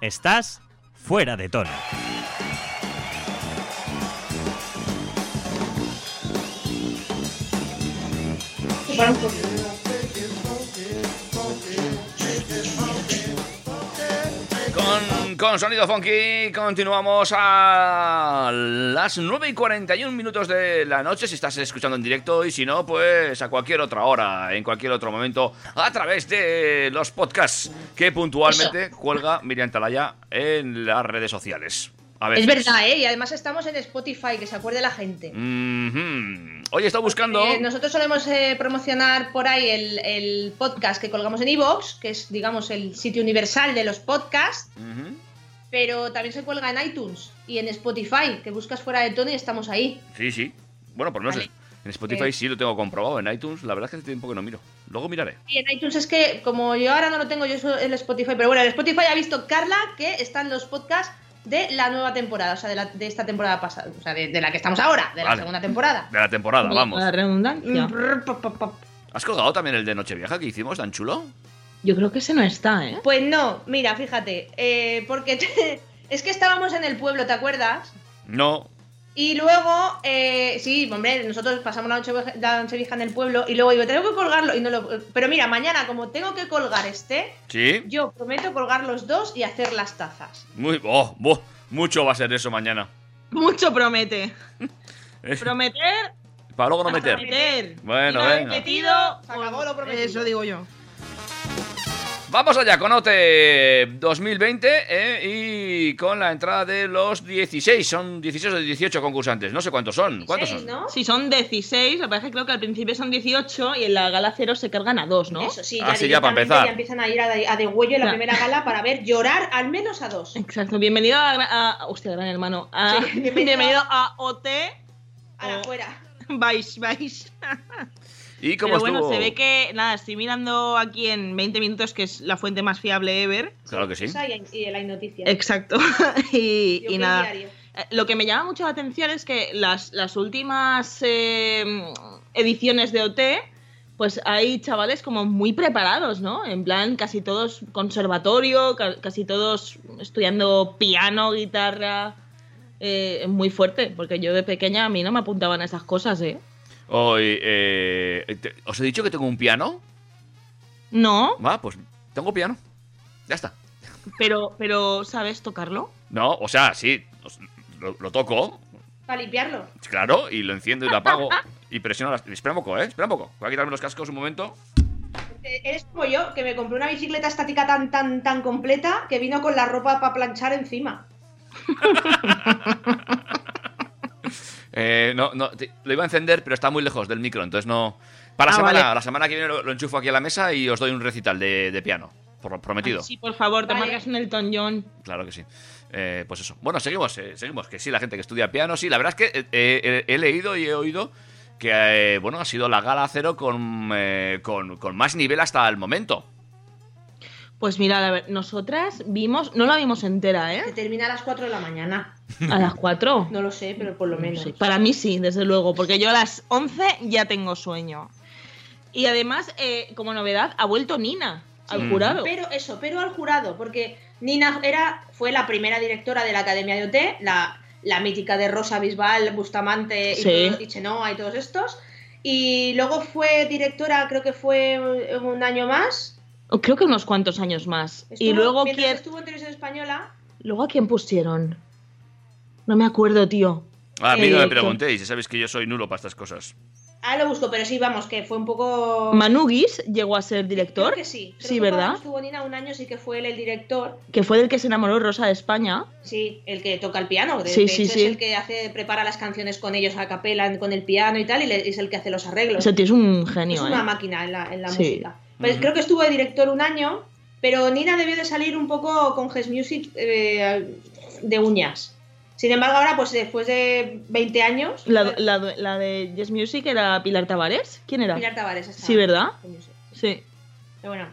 Estás fuera de tono. Con sonido funky continuamos a las 9:41 de la noche, si estás escuchando en directo, y si no, pues a cualquier otra hora, en cualquier otro momento, a través de los podcasts que puntualmente cuelga Miriam Talaya en las redes sociales. Es verdad, ¿eh? Y además estamos en Spotify, que se acuerde la gente. Mm-hmm. Hoy he estado buscando... nosotros solemos promocionar por ahí el podcast que colgamos en iVoox, que es, digamos, el sitio universal de los podcasts, mm-hmm, pero también se cuelga en iTunes y en Spotify, que buscas fuera de tono y estamos ahí. Sí, sí. Bueno, por lo menos en Spotify sí lo tengo comprobado. En iTunes, la verdad es que hace tiempo que no miro. Luego miraré. Sí, en iTunes es que, como yo ahora no lo tengo, yo soy el Spotify, pero bueno, en Spotify ha visto Carla que están los podcasts de la nueva temporada, o sea, de esta temporada pasada, o sea, de la que estamos ahora, de la segunda temporada. De la temporada, vamos. La redundancia. ¿Has colgado también el de Nochevieja que hicimos, tan chulo? Yo creo que ese no está, ¿eh? Pues no, mira, fíjate, porque es que estábamos en el pueblo, ¿te acuerdas? No. Y luego, sí, hombre, nosotros pasamos la Nochevieja en el pueblo y luego digo, tengo que colgarlo y no lo... Pero mira, mañana, como tengo que colgar ¿sí? Yo prometo colgar los dos y hacer las tazas. Mucho va a ser eso mañana. Mucho promete. Prometer... Para luego no meter. Prometer. Bueno, y venga. Repetido, se acabó lo prometido. Eso digo yo. Vamos allá con OTE 2020 y con la entrada de los 16, son 16 o 18 concursantes, no sé cuántos son. 16, ¿cuántos son? ¿No? Sí, son 16, lo que pasa es que creo que al principio son 18 y en la gala 0 se cargan a 2, ¿no? Eso sí, ya para empezar. Ya empiezan a ir a de huello en la primera gala para ver llorar al menos a 2. Exacto, bienvenido a hostia, Gran Hermano. Sí, bienvenido a OTE. A la fuera. Vais. ¿Y cómo estuvo? Pero bueno, se ve que, nada, estoy mirando aquí en 20 minutos, que es la fuente más fiable ever. Claro que sí. Y el iNoticias. Exacto. y nada. Lo que me llama mucho la atención es que las últimas ediciones de OT, pues hay chavales como muy preparados, ¿no? En plan, casi todos conservatorio, casi todos estudiando piano, guitarra. Muy fuerte, porque yo de pequeña a mí no me apuntaban a esas cosas, ¿eh? Hoy, ¿os he dicho que tengo un piano? No. Va, pues tengo piano. Ya está. Pero ¿sabes tocarlo? No, o sea, sí. Lo toco. ¿Para limpiarlo? Claro, y lo enciendo y lo apago. Y presiono las... Espera un poco, ¿eh? Espera un poco. Voy a quitarme los cascos un momento. Eres como yo, que me compré una bicicleta estática tan completa que vino con la ropa para planchar encima. Lo iba a encender, pero está muy lejos del micro, entonces no. Para la semana que viene lo enchufo aquí a la mesa y os doy un recital de piano, prometido. Ay, sí, por favor, te marcas un Elton John. Claro que sí. Pues eso. Bueno, seguimos. Que sí, la gente que estudia piano, sí. La verdad es que he leído y he oído que bueno, ha sido la gala cero con más nivel hasta el momento. Pues mira, a ver, nosotras vimos... No la vimos entera, ¿eh? Se termina a las 4 de la mañana. ¿A las 4? No lo sé, pero por lo menos. Sí, para mí sí, desde luego, porque yo a las 11 ya tengo sueño. Y además, como novedad, ha vuelto Nina al jurado. Pero al jurado, porque Nina fue la primera directora de la Academia de OT, la mítica de Rosa Bisbal, Bustamante y Chenoa y todos estos. Y luego fue directora, creo que fue un año más... Creo que unos cuantos años más. Y luego ¿quién estuvo en Televisión Española? ¿Luego a quién pusieron? No me acuerdo, tío. A mí no me preguntéis, ya sabéis que yo soy nulo para estas cosas. Ah, lo busco, pero sí, vamos, que fue un poco... ¿Manu Guis llegó a ser director? Creo que sí. Creo sí, que ¿verdad? Estuvo Nina un año, sí que fue él el director. Que fue del que se enamoró Rosa de España. Sí, el que toca el piano. De hecho, es el que prepara las canciones con ellos a capela, con el piano y tal, y es el que hace los arreglos. Ese tío es un genio, es una máquina en la música. Pues creo que estuvo de director un año, pero Nina debió de salir un poco con His Music de uñas. Sin embargo, ahora, pues después de 20 años... La de Yes Music era Pilar Tavares. ¿Quién era? Pilar Tavares. Esa, sí, ¿verdad? Sí. Pero bueno,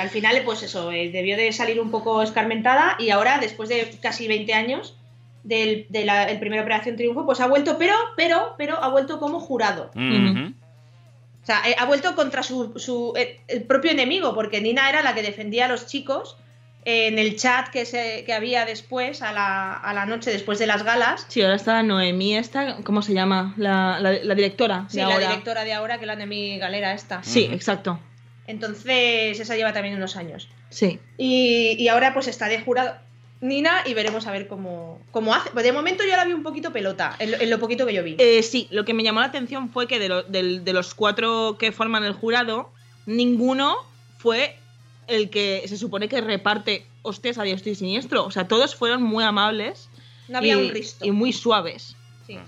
al final, pues eso, debió de salir un poco escarmentada y ahora, después de casi 20 años del primer Operación Triunfo, pues ha vuelto, pero ha vuelto como jurado. Mm-hmm. O sea, ha vuelto contra el propio enemigo, porque Nina era la que defendía a los chicos en el chat que había después, a la noche, después de las galas. Sí, ahora está Noemí esta, ¿cómo se llama? La directora. Sí, la directora de ahora, que es la Noemí Galera esta. Sí, exacto. Entonces, esa lleva también unos años. Sí. Y ahora pues está de jurado Nina y veremos a ver cómo hace. Pues de momento yo la vi un poquito pelota, en lo poquito que yo vi. Sí, lo que me llamó la atención fue que de los 4 que forman el jurado, ninguno fue... el que se supone que reparte hostias a diestro y siniestro. O sea, todos fueron muy amables. No había un risto. Y muy suaves. Sí.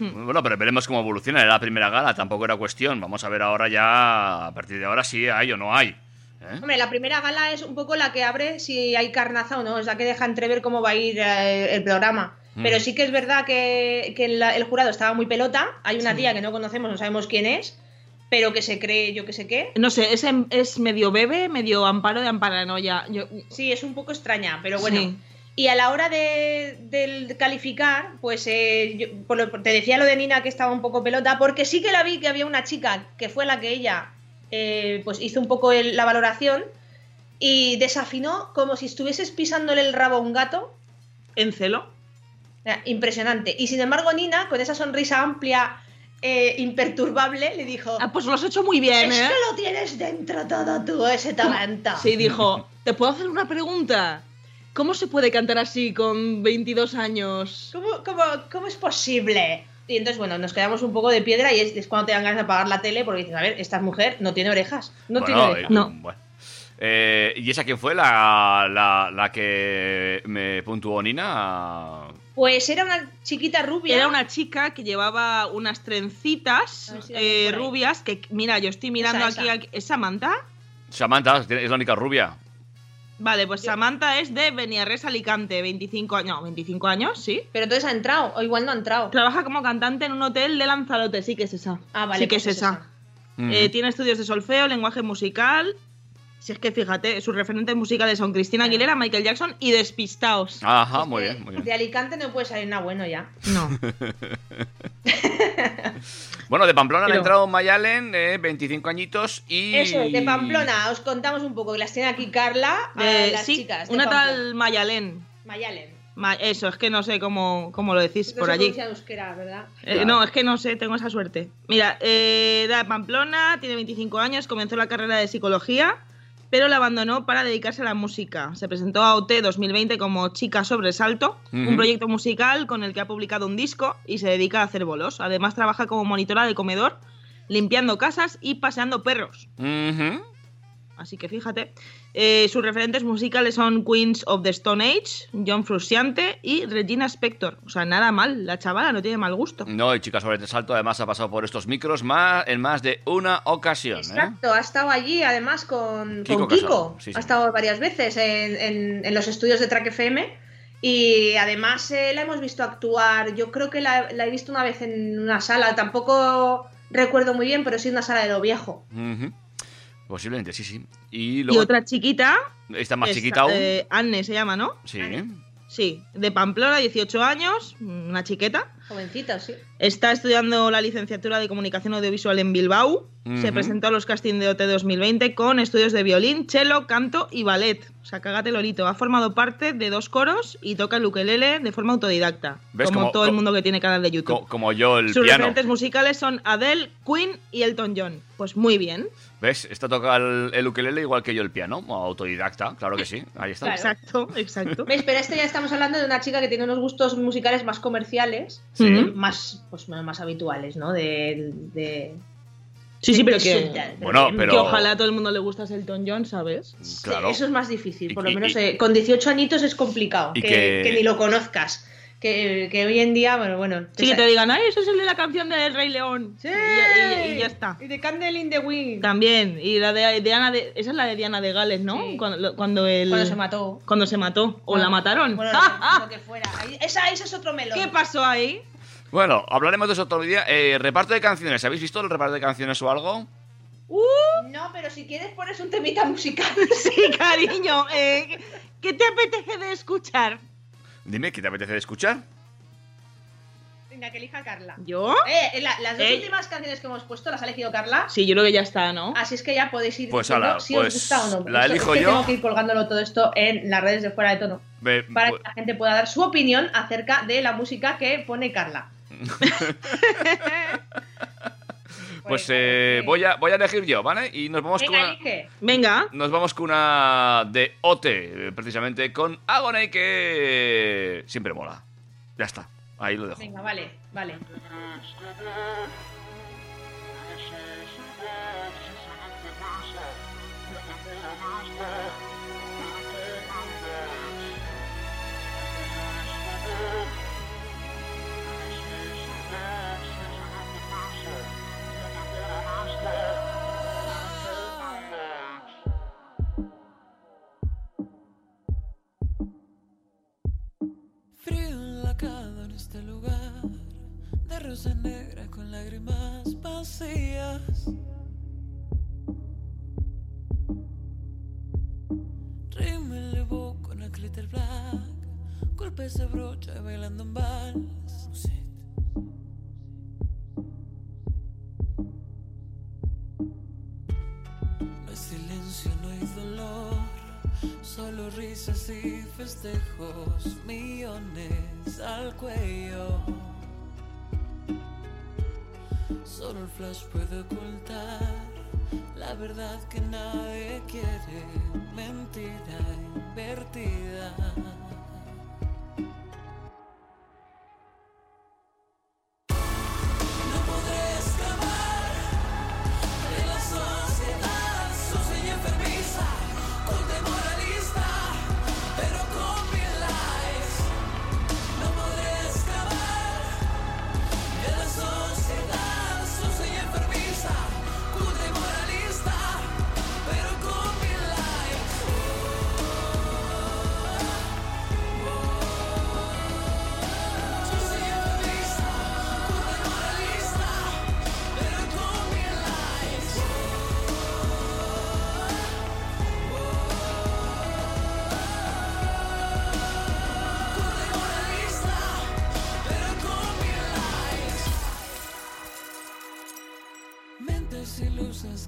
Bueno, pero veremos cómo evoluciona. Era la primera gala, tampoco era cuestión. Vamos a ver ahora ya, a partir de ahora, si hay o no hay. ¿Eh? Hombre, la primera gala es un poco la que abre si hay carnaza o no. Es la que deja entrever cómo va a ir el programa. Pero sí que es verdad que el jurado estaba muy pelota. Hay una tía que no conocemos, no sabemos quién es, pero que se cree yo que sé qué. No sé, es medio bebé, medio Amparo de Amparanoia. Sí, es un poco extraña, pero bueno. Sí. Y a la hora de calificar, pues te decía lo de Nina, que estaba un poco pelota, porque sí que la vi que había una chica que fue la que ella pues hizo un poco la valoración y desafinó como si estuvieses pisándole el rabo a un gato. En celo. Impresionante. Y sin embargo Nina, con esa sonrisa amplia... imperturbable, le dijo: ah, pues lo has hecho muy bien, ¿eh? Es que lo tienes dentro todo tú, ese talento. Sí, dijo: ¿te puedo hacer una pregunta? ¿Cómo se puede cantar así con 22 años? ¿Cómo es posible? Y entonces, bueno, nos quedamos un poco de piedra y es cuando te dan ganas de apagar la tele porque dices, a ver, esta mujer no tiene orejas. No tiene orejas. ¿Y esa quién fue? ¿La que me puntuó Nina? Pues era una chiquita rubia. Era una chica que llevaba unas trencitas rubias. Que mira, yo estoy mirando aquí. ¿Es Samantha? Samantha, es la única rubia. Vale, pues Samantha es de Beniarrés, Alicante, 25 años, sí. Pero entonces ha entrado, o igual no ha entrado. Trabaja como cantante en un hotel de Lanzarote, sí que es esa. Ah, vale. Sí que pues es esa. Tiene estudios de solfeo, lenguaje musical... Si es que fíjate, sus referentes musicales son Cristina Aguilera, Michael Jackson y Despistaos. Ajá, pues muy bien. De Alicante no puede salir nada bueno ya. No. Bueno, de Pamplona ha entrado Maialen, 25 añitos y... Eso es, de Pamplona, os contamos un poco, que las tiene aquí Carla, las chicas. Una tal Maialen. Maialen. Eso, es que no sé cómo lo decís por allí. Euskera, ¿verdad? Claro. No, es que no sé, tengo esa suerte. Mira, de Pamplona, tiene 25 años, comenzó la carrera de psicología... pero la abandonó para dedicarse a la música. Se presentó a OT 2020 como Chica Sobresalto, un proyecto musical con el que ha publicado un disco y se dedica a hacer bolos. Además trabaja como monitora de comedor, limpiando casas y paseando perros. Así que fíjate. Sus referentes musicales son Queens of the Stone Age, John Frusciante y Regina Spektor. O sea, nada mal, la chavala no tiene mal gusto. No, y Chica Sobresalto además ha pasado por estos micros en más de una ocasión. Exacto, ha estado allí además con Kiko. Sí, sí. Ha estado varias veces en los estudios de Track FM y además la hemos visto actuar. Yo creo que la he visto una vez en una sala, tampoco recuerdo muy bien, pero sí en una sala de Lo Viejo. Posiblemente, sí. Y luego... y otra chiquita. Esta más chiquita aún. Anne se llama, ¿no? Sí. Anne. Sí, de Pamplona, 18 años, una chiqueta. Jovencita, sí. Está estudiando la licenciatura de Comunicación Audiovisual en Bilbao. Se presentó a los castings de OT 2020 con estudios de violín, cello, canto y ballet. O sea, cágate Lolito. Ha formado parte de 2 coros y toca el ukelele de forma autodidacta. ¿Ves? Como todo el mundo que tiene canal de YouTube. Como yo, el piano. Sus referentes musicales son Adele, Queen y Elton John. Pues muy bien. ¿Ves? Esta toca el ukelele igual que yo el piano. Autodidacta, claro que sí. Ahí está. Claro. Exacto. ¿Ves? Pero ya estamos hablando de una chica que tiene unos gustos musicales más comerciales. Sí. Más habituales, ¿no? Sí, pero que... Bueno, pero... Que ojalá a todo el mundo le gustase Elton John, ¿sabes? Claro. Sí, eso es más difícil, por lo menos con 18 añitos es complicado, que ni lo conozcas. Que hoy en día, bueno. Sí, que te digan, ¡ay, eso es el de la canción del Rey León! ¡Sí! Y ya está. Y de Candle in the Wind. También. Y la de Diana de... Esa es la de Diana de Gales, ¿no? Sí. Cuando se mató. Cuando se mató. O la mataron. Bueno, lo que fuera. Eso es otro melón. ¿Qué pasó ahí? Bueno, hablaremos de eso otro día. Reparto de canciones. ¿Habéis visto el reparto de canciones o algo? No, pero si quieres pones un temita musical. Sí, cariño. ¿Qué te apetece de escuchar? Dime, ¿qué te apetece de escuchar? Venga, que elija Carla. ¿Yo? Las dos últimas canciones que hemos puesto las ha elegido Carla. Sí, yo creo que ya está, ¿no? Así es que ya podéis ir diciendo si os gusta o no. La elijo yo. Tengo que ir colgándolo todo esto en las redes de Fuera de Tono. Para que la gente pueda dar su opinión acerca de la música que pone Carla. Pues voy a elegir yo, ¿vale? Y nos vamos nos vamos con una de OT, precisamente con Agoney, que siempre mola. Ya está, ahí lo dejo. Venga, vale. Lugar de rosa negra con lágrimas vacías, rímel le con a glitter black, golpe esa brocha bailando en vals. No hay silencio, no hay dolor, solo risas y festejos, millones al cuello. Solo el flash puede ocultar la verdad que nadie quiere, mentira invertida.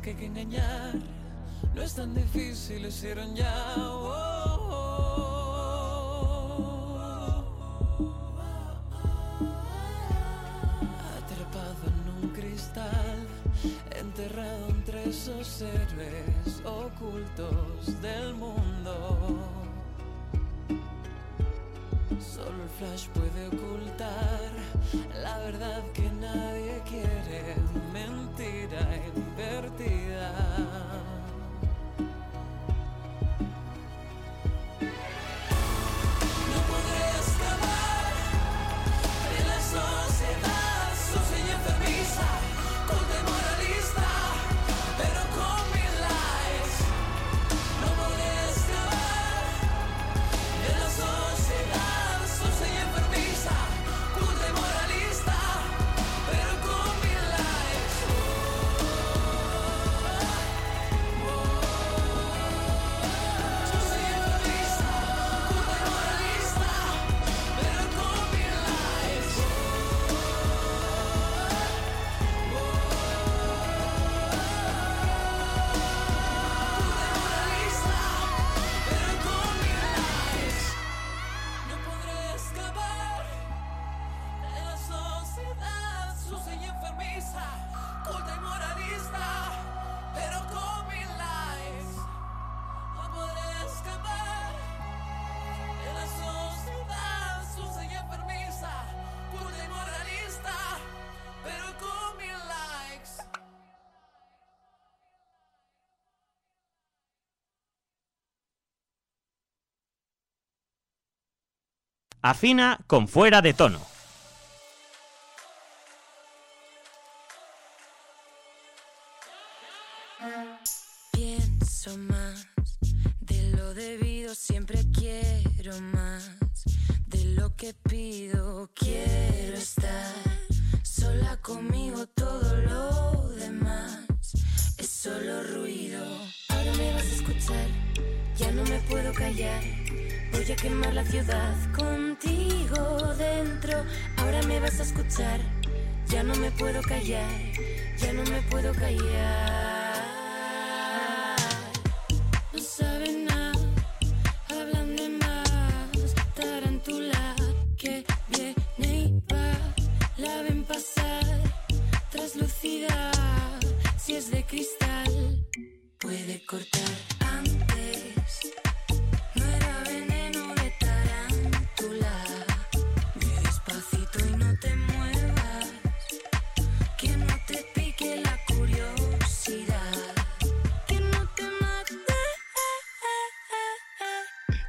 Que engañar no es tan difícil, lo hicieron ya. Atrapado en un cristal, enterrado entre esos héroes ocultos del mundo. Solo el flash puede ocultar la verdad que nadie quiere, mentira invertida. Afina con Fuera de Tono. Pienso más de lo debido, siempre quiero más de lo que pido. Quiero estar sola conmigo, todo lo demás es solo ruido. Ahora me vas a escuchar, ya no me puedo callar. Voy a quemar la ciudad contigo dentro. Ahora me vas a escuchar, ya no me puedo callar, ya no me puedo callar. No saben nada, hablan de más, tarántula que viene y va. La ven pasar, traslucida, si es de cristal, puede cortar. Antes no era veneno de tarántula. Ve despacito y no te muevas, que no te pique la curiosidad, que no te mate.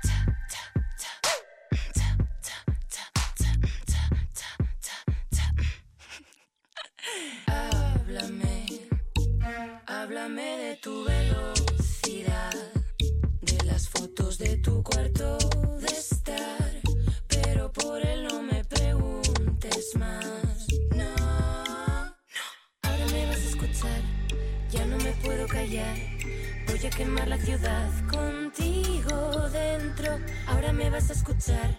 Cha, cha, cha, cha, cha, cha, cha, cha, cha, cha, cha. Háblame, háblame de tu velocidad, de las fotos de tu cuarto de estar, pero por él no me preguntes más. No, no. Ahora me vas a escuchar, ya no me puedo callar. Voy a quemar la ciudad contigo dentro. Ahora me vas a escuchar,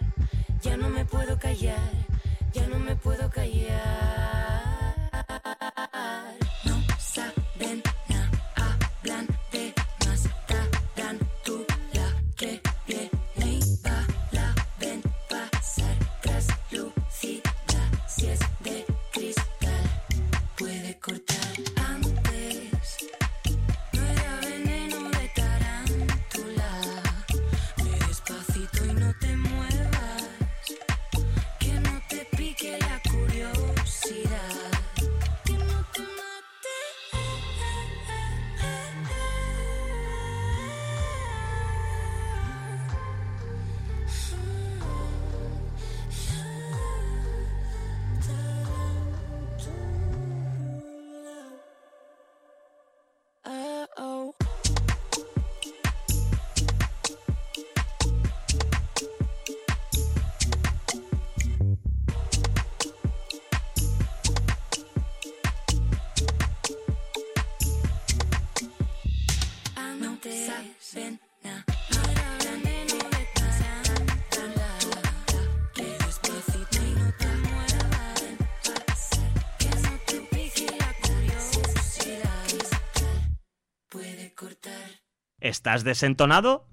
ya no me puedo callar, ya no me puedo callar. No saben. ¿Estás desentonado?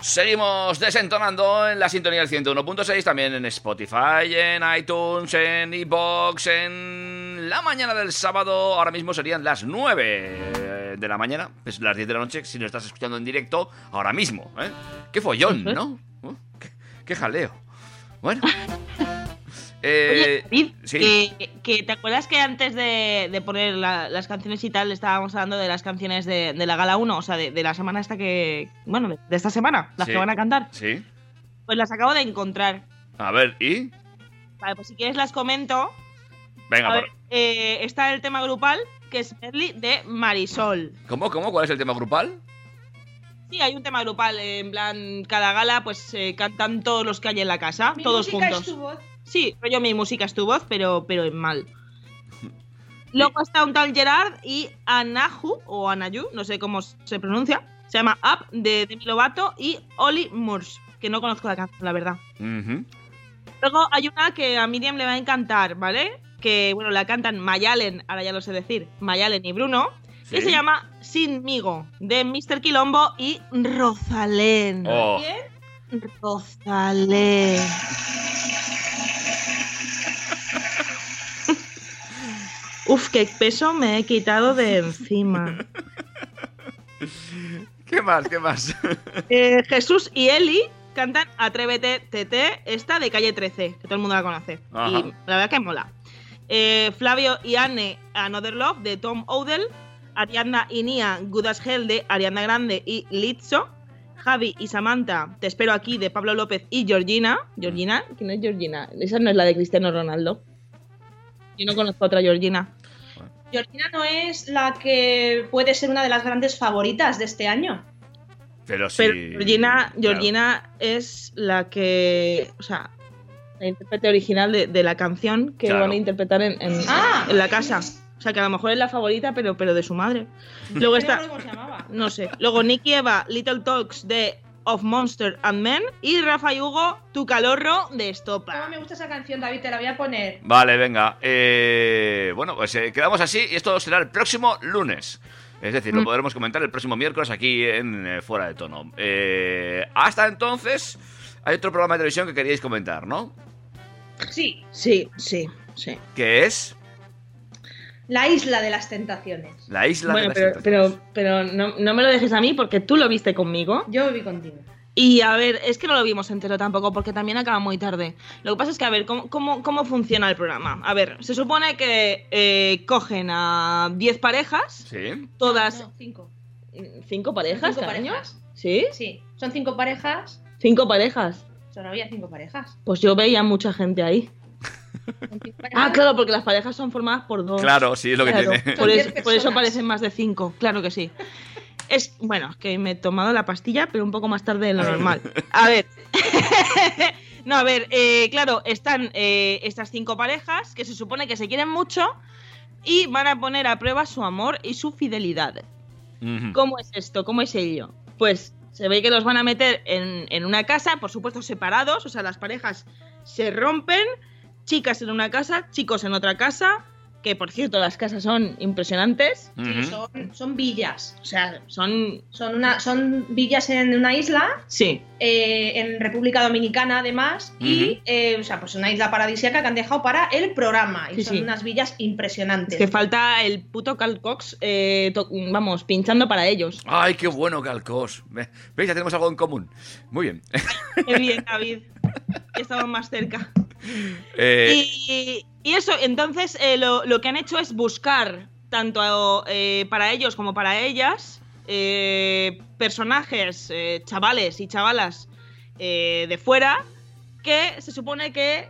Seguimos desentonando en la sintonía del 101.6, también en Spotify, en iTunes, en iVoox, en la mañana del sábado. Ahora mismo serían las 9 de la mañana, pues las 10 de la noche, si lo estás escuchando en directo ahora mismo, ¿eh? ¡Qué follón!, ¿no? ¡Qué jaleo! Bueno... Oye, David, sí. que ¿te acuerdas que antes de poner las canciones y tal estábamos hablando de las canciones de la Gala 1? O sea, de la semana esta que... Bueno, de esta semana, las que van a cantar. Sí. Pues las acabo de encontrar. A ver, ¿y? Vale, pues si quieres las comento. Venga, a ver, está el tema grupal, que es medley de Marisol. ¿Cómo? ¿Cuál es el tema grupal? Sí, hay un tema grupal. En plan, cada gala pues cantan todos los que hay en la casa, mi todos juntos. Es tu voz. Sí, rollo Mi música es tu voz, pero en mal. Luego está un tal Gerard y Anahu, o Anayu, no sé cómo se pronuncia. Se llama Up, de Demi Lovato y Oli Murs, que no conozco la canción, la verdad. Uh-huh. Luego hay una que a Miriam le va a encantar, ¿vale? Que, bueno, la cantan Maialen, ahora ya lo sé decir, Maialen y Bruno. ¿Sí? Que se llama Sinmigo, de Mr. Quilombo y Rosalén. Oh. ¿Quién? Rosalén. Uf, qué peso me he quitado de encima. ¿Qué más? Jesús y Eli cantan Atrévete, TT, esta de Calle 13, que todo el mundo la conoce. Ajá. Y la verdad que mola. Flavio y Anne, Another Love, de Tom Odell. Ariadna y Nia, Good as Hell de Ariana Grande y Lizzo, Javi y Samantha, Te espero aquí de Pablo López y Georgina. ¿Georgina? ¿Quién es Georgina? Esa no es la de Cristiano Ronaldo. Yo no conozco a otra Georgina. Bueno. Georgina no es la que puede ser una de las grandes favoritas de este año. Pero sí. Pero Georgina claro, es la que. O sea, la intérprete original de la canción que claro, van a interpretar en la casa. O sea, que a lo mejor es la favorita, pero de su madre. Luego está. ¿Cómo se llamaba? No sé. Luego Nicky Eva, Little Talks de Of Monster and Men. Y Rafa y Hugo, Tu Calorro de Estopa. ¿Cómo me gusta esa canción, David? Te la voy a poner. Vale, venga. Bueno, pues quedamos así y esto será el próximo lunes. Es decir, lo podremos comentar el próximo miércoles aquí en Fuera de Tono. Hasta entonces, hay otro programa de televisión que queríais comentar, ¿no? Sí. ¿Qué es? La Isla de las Tentaciones. La Isla de las Tentaciones. Pero no me lo dejes a mí porque tú lo viste conmigo. Yo lo vi contigo. Y a ver, es que no lo vimos entero tampoco porque también acaba muy tarde. Lo que pasa es que, a ver, ¿cómo funciona el programa? A ver, se supone que cogen a 10 parejas. Sí. Todas... No, 5. ¿5 parejas? ¿5 parejas? ¿Sí? Sí. Son 5 parejas. ¿5 parejas? Solo había 5 parejas. Pues yo veía mucha gente ahí. Ah, claro, porque las parejas son formadas por 2. Claro, sí, es lo que tiene. Por eso parecen más de 5, claro que sí. Es, bueno, que me he tomado la pastilla, pero un poco más tarde de lo normal. A ver. No, a ver, claro, están estas 5 parejas que se supone que se quieren mucho y van a poner a prueba su amor y su fidelidad. Uh-huh. ¿Cómo es esto? ¿Cómo es ello? Pues se ve que los van a meter en una casa, por supuesto separados, o sea, las parejas se rompen, chicas en una casa, chicos en otra casa... Que, por cierto, las casas son impresionantes. Sí, son villas. O sea, son villas en una isla. Sí. En República Dominicana, además. Uh-huh. Y, o sea, pues una isla paradisíaca que han dejado para el programa. Y sí, son unas villas impresionantes. Es que falta el puto Carl Cox, pinchando para ellos. ¡Ay, qué bueno, Carl Cox! ¿Veis? Ya tenemos algo en común. Muy bien. Qué bien, David. Estamos más cerca. Y eso, entonces lo que han hecho es buscar tanto para ellos como para ellas personajes, chavales y chavalas de fuera que se supone que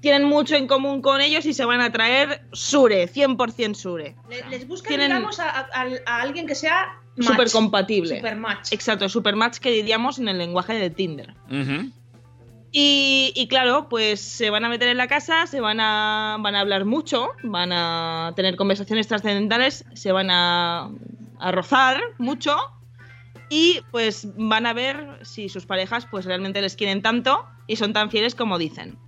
tienen mucho en común con ellos y se van a traer sure, 100% sure. Les buscan, digamos, a alguien que sea super compatible. Supermatch. Exacto, supermatch que diríamos en el lenguaje de Tinder. Uh-huh. Y claro, pues se van a meter en la casa, van a hablar mucho, van a tener conversaciones trascendentales, se van a rozar mucho y pues van a ver si sus parejas pues realmente les quieren tanto y son tan fieles como dicen.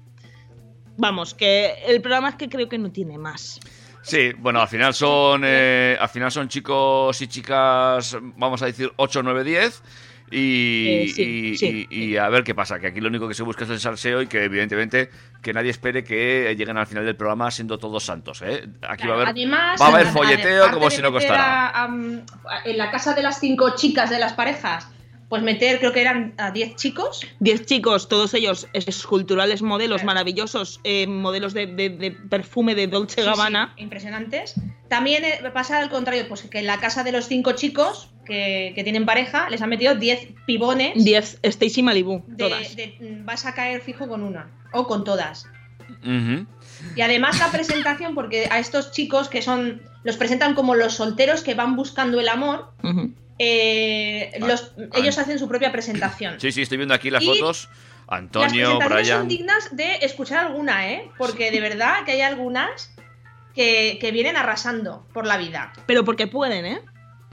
Vamos, que el programa es que creo que no tiene más. Sí, bueno, al final son chicos y chicas, vamos a decir 8, 9, 10... Y a ver qué pasa, que aquí lo único que se busca es el salseo y que evidentemente que nadie espere que lleguen al final del programa siendo todos santos, ¿eh? Aquí claro, va a haber folleteo como si no costara. En la casa de las 5 chicas de las parejas, pues meter, creo que eran a 10 chicos. 10 chicos, todos ellos esculturales, modelos claro, maravillosos, modelos de perfume de Dolce Gabbana. Sí, impresionantes. También pasa al contrario, pues que en la casa de los 5 chicos que tienen pareja, les han metido 10 pibones. 10 Stacy Malibu, todas. Vas a caer fijo con una, o con todas. Uh-huh. Y además la presentación, porque a estos chicos que son, los presentan como los solteros que van buscando el amor, uh-huh, ellos hacen su propia presentación. Sí, estoy viendo aquí las fotos. Antonio, Brian... Las presentaciones son dignas de escuchar alguna, ¿eh? Porque de verdad que hay algunas... Que vienen arrasando por la vida. Pero porque pueden, ¿eh?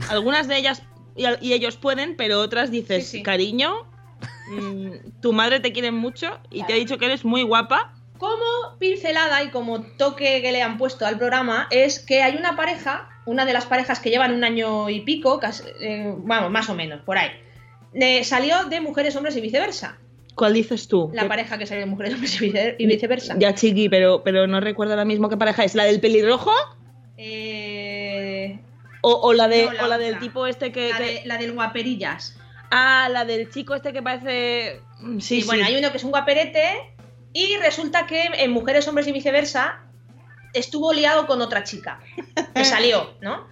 Algunas de ellas y ellos pueden, pero otras dices, sí. Cariño, tu madre te quiere mucho y claro, te ha dicho que eres muy guapa. Como pincelada y como toque que le han puesto al programa es que hay una pareja, una de las parejas que llevan un año y pico, casi, más o menos, por ahí, salió de Mujeres, Hombres y Viceversa. ¿Cuál dices tú? La pareja que salió de Mujeres, Hombres y Viceversa. Ya, chiqui, pero no recuerdo ahora mismo qué pareja es. ¿La del pelirrojo? O la de, no, o la del tipo este que... La del guaperillas. Ah, la del chico este que parece... Sí, bueno, hay uno que es un guaperete y resulta que en Mujeres, Hombres y Viceversa estuvo liado con otra chica, que salió, ¿no?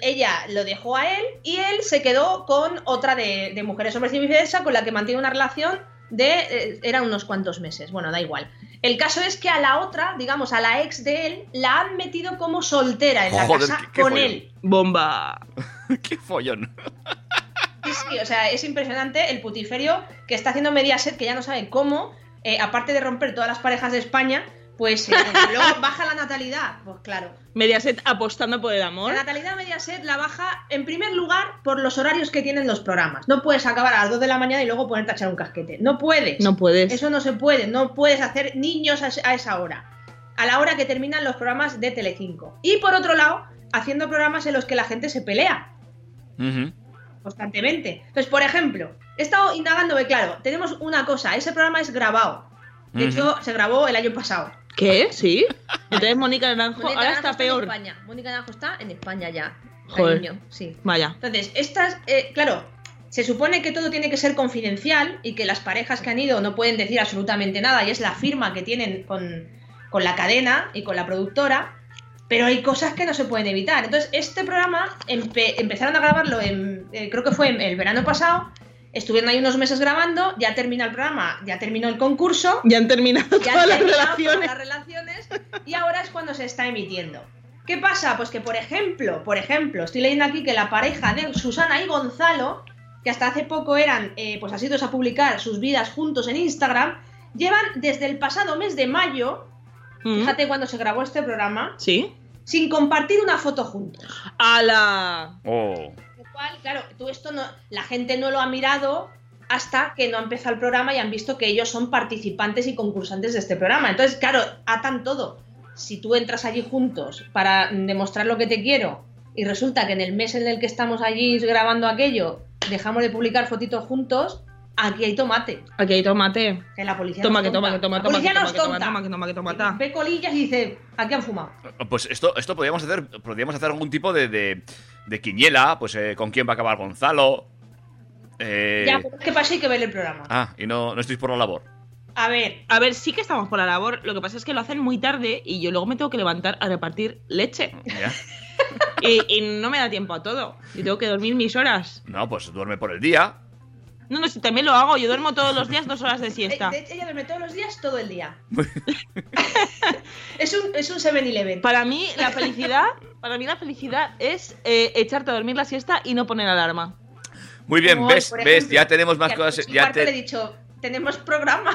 Ella lo dejó a él y él se quedó con otra de Mujeres, Hombres y Viceversa, con la que mantiene una relación de... eran unos cuantos meses, bueno, da igual. El caso es que a la otra, digamos, a la ex de él, la han metido como soltera en la casa qué con follón. Él. ¡Bomba! ¡Qué follón! Sí, o sea, es impresionante el putiferio que está haciendo Mediaset, que ya no sabe cómo, aparte de romper todas las parejas de España, pues luego baja la natalidad, pues claro. Mediaset apostando por el amor. La natalidad Mediaset la baja, en primer lugar, por los horarios que tienen los programas. No puedes acabar a las 2 de la mañana y luego ponerte a echar un casquete. No puedes. No puedes. Eso no se puede. No puedes hacer niños a esa hora. A la hora que terminan los programas de Telecinco. Y por otro lado, haciendo programas en los que la gente se pelea. Uh-huh. Constantemente. Entonces, por ejemplo, he estado indagando, claro, tenemos una cosa, ese programa es grabado. De hecho, se grabó el año pasado. ¿Qué? ¿Sí? Entonces Mónica Naranjo ahora Naranjo está peor. En España. Mónica Naranjo está en España ya. Joder. Cariño, sí. Vaya. Entonces, estas, claro, se supone que todo tiene que ser confidencial y que las parejas que han ido no pueden decir absolutamente nada y es la firma que tienen con la cadena y con la productora. Pero hay cosas que no se pueden evitar. Entonces, este programa empezaron a grabarlo, creo que fue en el verano pasado. Estuvieron ahí unos meses grabando, ya terminó el programa, ya terminó el concurso. Ya han terminado todas las relaciones. Y ahora es cuando se está emitiendo. ¿Qué pasa? Pues que, por ejemplo, estoy leyendo aquí que la pareja de Susana y Gonzalo, que hasta hace poco eran pues asiduos a publicar sus vidas juntos en Instagram, llevan desde el pasado mes de mayo... Fíjate cuando se grabó este programa. Sí. Sin compartir una foto juntos. ¡Hala! Oh. Lo cual, claro, tú esto no, la gente no lo ha mirado hasta que no ha empezado el programa y han visto que ellos son participantes y concursantes de este programa. Entonces, claro, atan todo. Si tú entras allí juntos para demostrar lo que te quiero y resulta que en el mes en el que estamos allí grabando aquello dejamos de publicar fotitos juntos... Aquí hay tomate. Aquí hay tomate. Que la policía toma, nos tonta. La policía nos tonta. Ve colillas y dice, aquí han fumado. Pues esto podríamos hacer algún tipo de quiniela, pues con quién va a acabar Gonzalo. Ya, pues que pasa, hay que ver el programa. Ah, y no estoy por la labor. A ver, sí que estamos por la labor. Lo que pasa es que lo hacen muy tarde y yo luego me tengo que levantar a repartir leche. Ya. y no me da tiempo a todo. Yo tengo que dormir mis horas. No, pues duerme por el día. No, si también lo hago. Yo duermo todos los días 2 horas de siesta. Ella duerme todos los días, todo el día. Es un 7-Eleven. Para mí la felicidad es echarte a dormir la siesta y no poner alarma. Muy bien, como ves, hoy, ejemplo, ya tenemos más cosas. Ya te le he dicho, tenemos programa.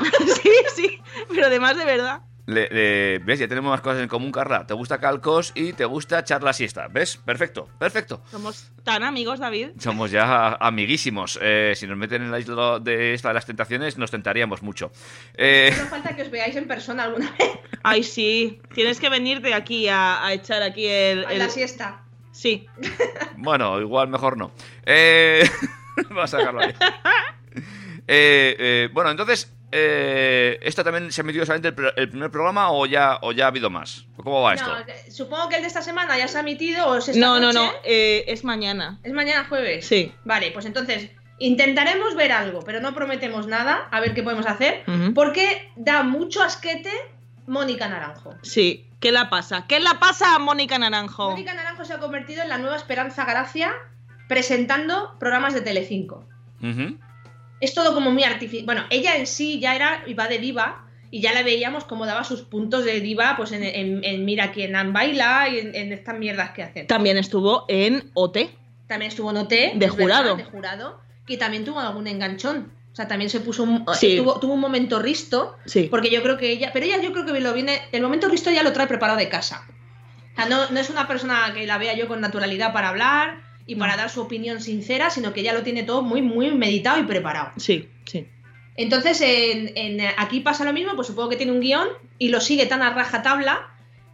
sí, pero además de verdad. ¿Ves? Ya tenemos más cosas en común, Carla. Te gusta Carl Cox y te gusta charla siesta. ¿Ves? Perfecto. Somos tan amigos, David. Somos ya amiguísimos. Si nos meten en la isla de las tentaciones, nos tentaríamos mucho. No falta que os veáis en persona alguna vez. Ay, sí. Tienes que venirte aquí a echar aquí la siesta. Sí. Bueno, igual mejor no. Vamos a sacarlo ahí. Bueno, entonces... ¿Esta también se ha emitido solamente el primer programa o ya ha habido más? ¿Cómo va esto? Supongo que el de esta semana ya se ha emitido o se está No, es mañana. ¿Es mañana jueves? Sí. Vale, pues entonces intentaremos ver algo, pero no prometemos nada, a ver qué podemos hacer, porque da mucho asquete Mónica Naranjo. Sí, ¿qué la pasa? ¿Qué la pasa a Mónica Naranjo? Mónica Naranjo se ha convertido en la nueva Esperanza Gracia presentando programas de Telecinco. Es todo como muy artificial. Bueno, ella en sí ya iba de diva y ya la veíamos como daba sus puntos de diva pues en Mira quién baila y en estas mierdas que hacen. También estuvo en OT. De jurado. Que también tuvo algún enganchón. O sea, también se puso tuvo un momento risto. Sí. Porque yo creo que ella... Pero ella yo creo que el momento risto ya lo trae preparado de casa. O sea, no es una persona que la vea yo con naturalidad para hablar... y para dar su opinión sincera, sino que ya lo tiene todo muy, muy meditado y preparado. Sí, sí. Entonces, aquí pasa lo mismo, pues supongo que tiene un guión y lo sigue tan a rajatabla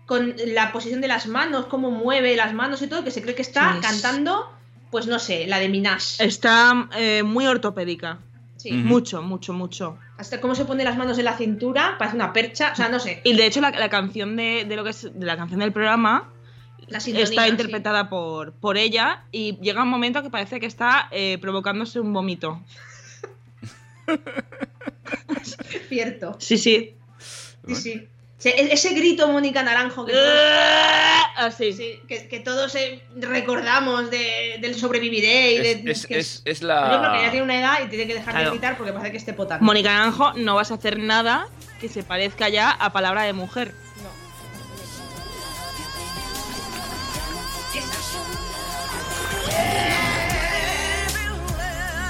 con la posición de las manos, cómo mueve las manos y todo, que se cree que está cantando, pues no sé, la de Minaj. Está muy ortopédica. Sí. Mucho. Hasta cómo se pone las manos en la cintura, parece una percha, o sea, no sé. Y de hecho la canción de lo que es de la canción del programa... está interpretada por ella y llega un momento que parece que está provocándose un vómito. Cierto. Sí. Ese grito Mónica Naranjo que, así. Sí, que todos recordamos del sobreviviré y es la... Yo creo que ya tiene una edad y tiene que dejar de gritar porque parece que esté potando. Mónica Naranjo, no vas a hacer nada que se parezca ya a palabra de mujer.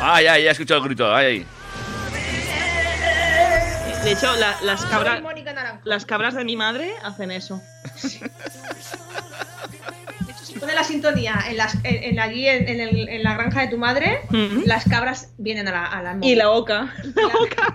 Ah, ya he escuchado el grito, ahí. De hecho, las cabras de mi madre hacen eso. Sí. De hecho, si pone la sintonía en la granja de tu madre, las cabras vienen al móvil. Y la oca.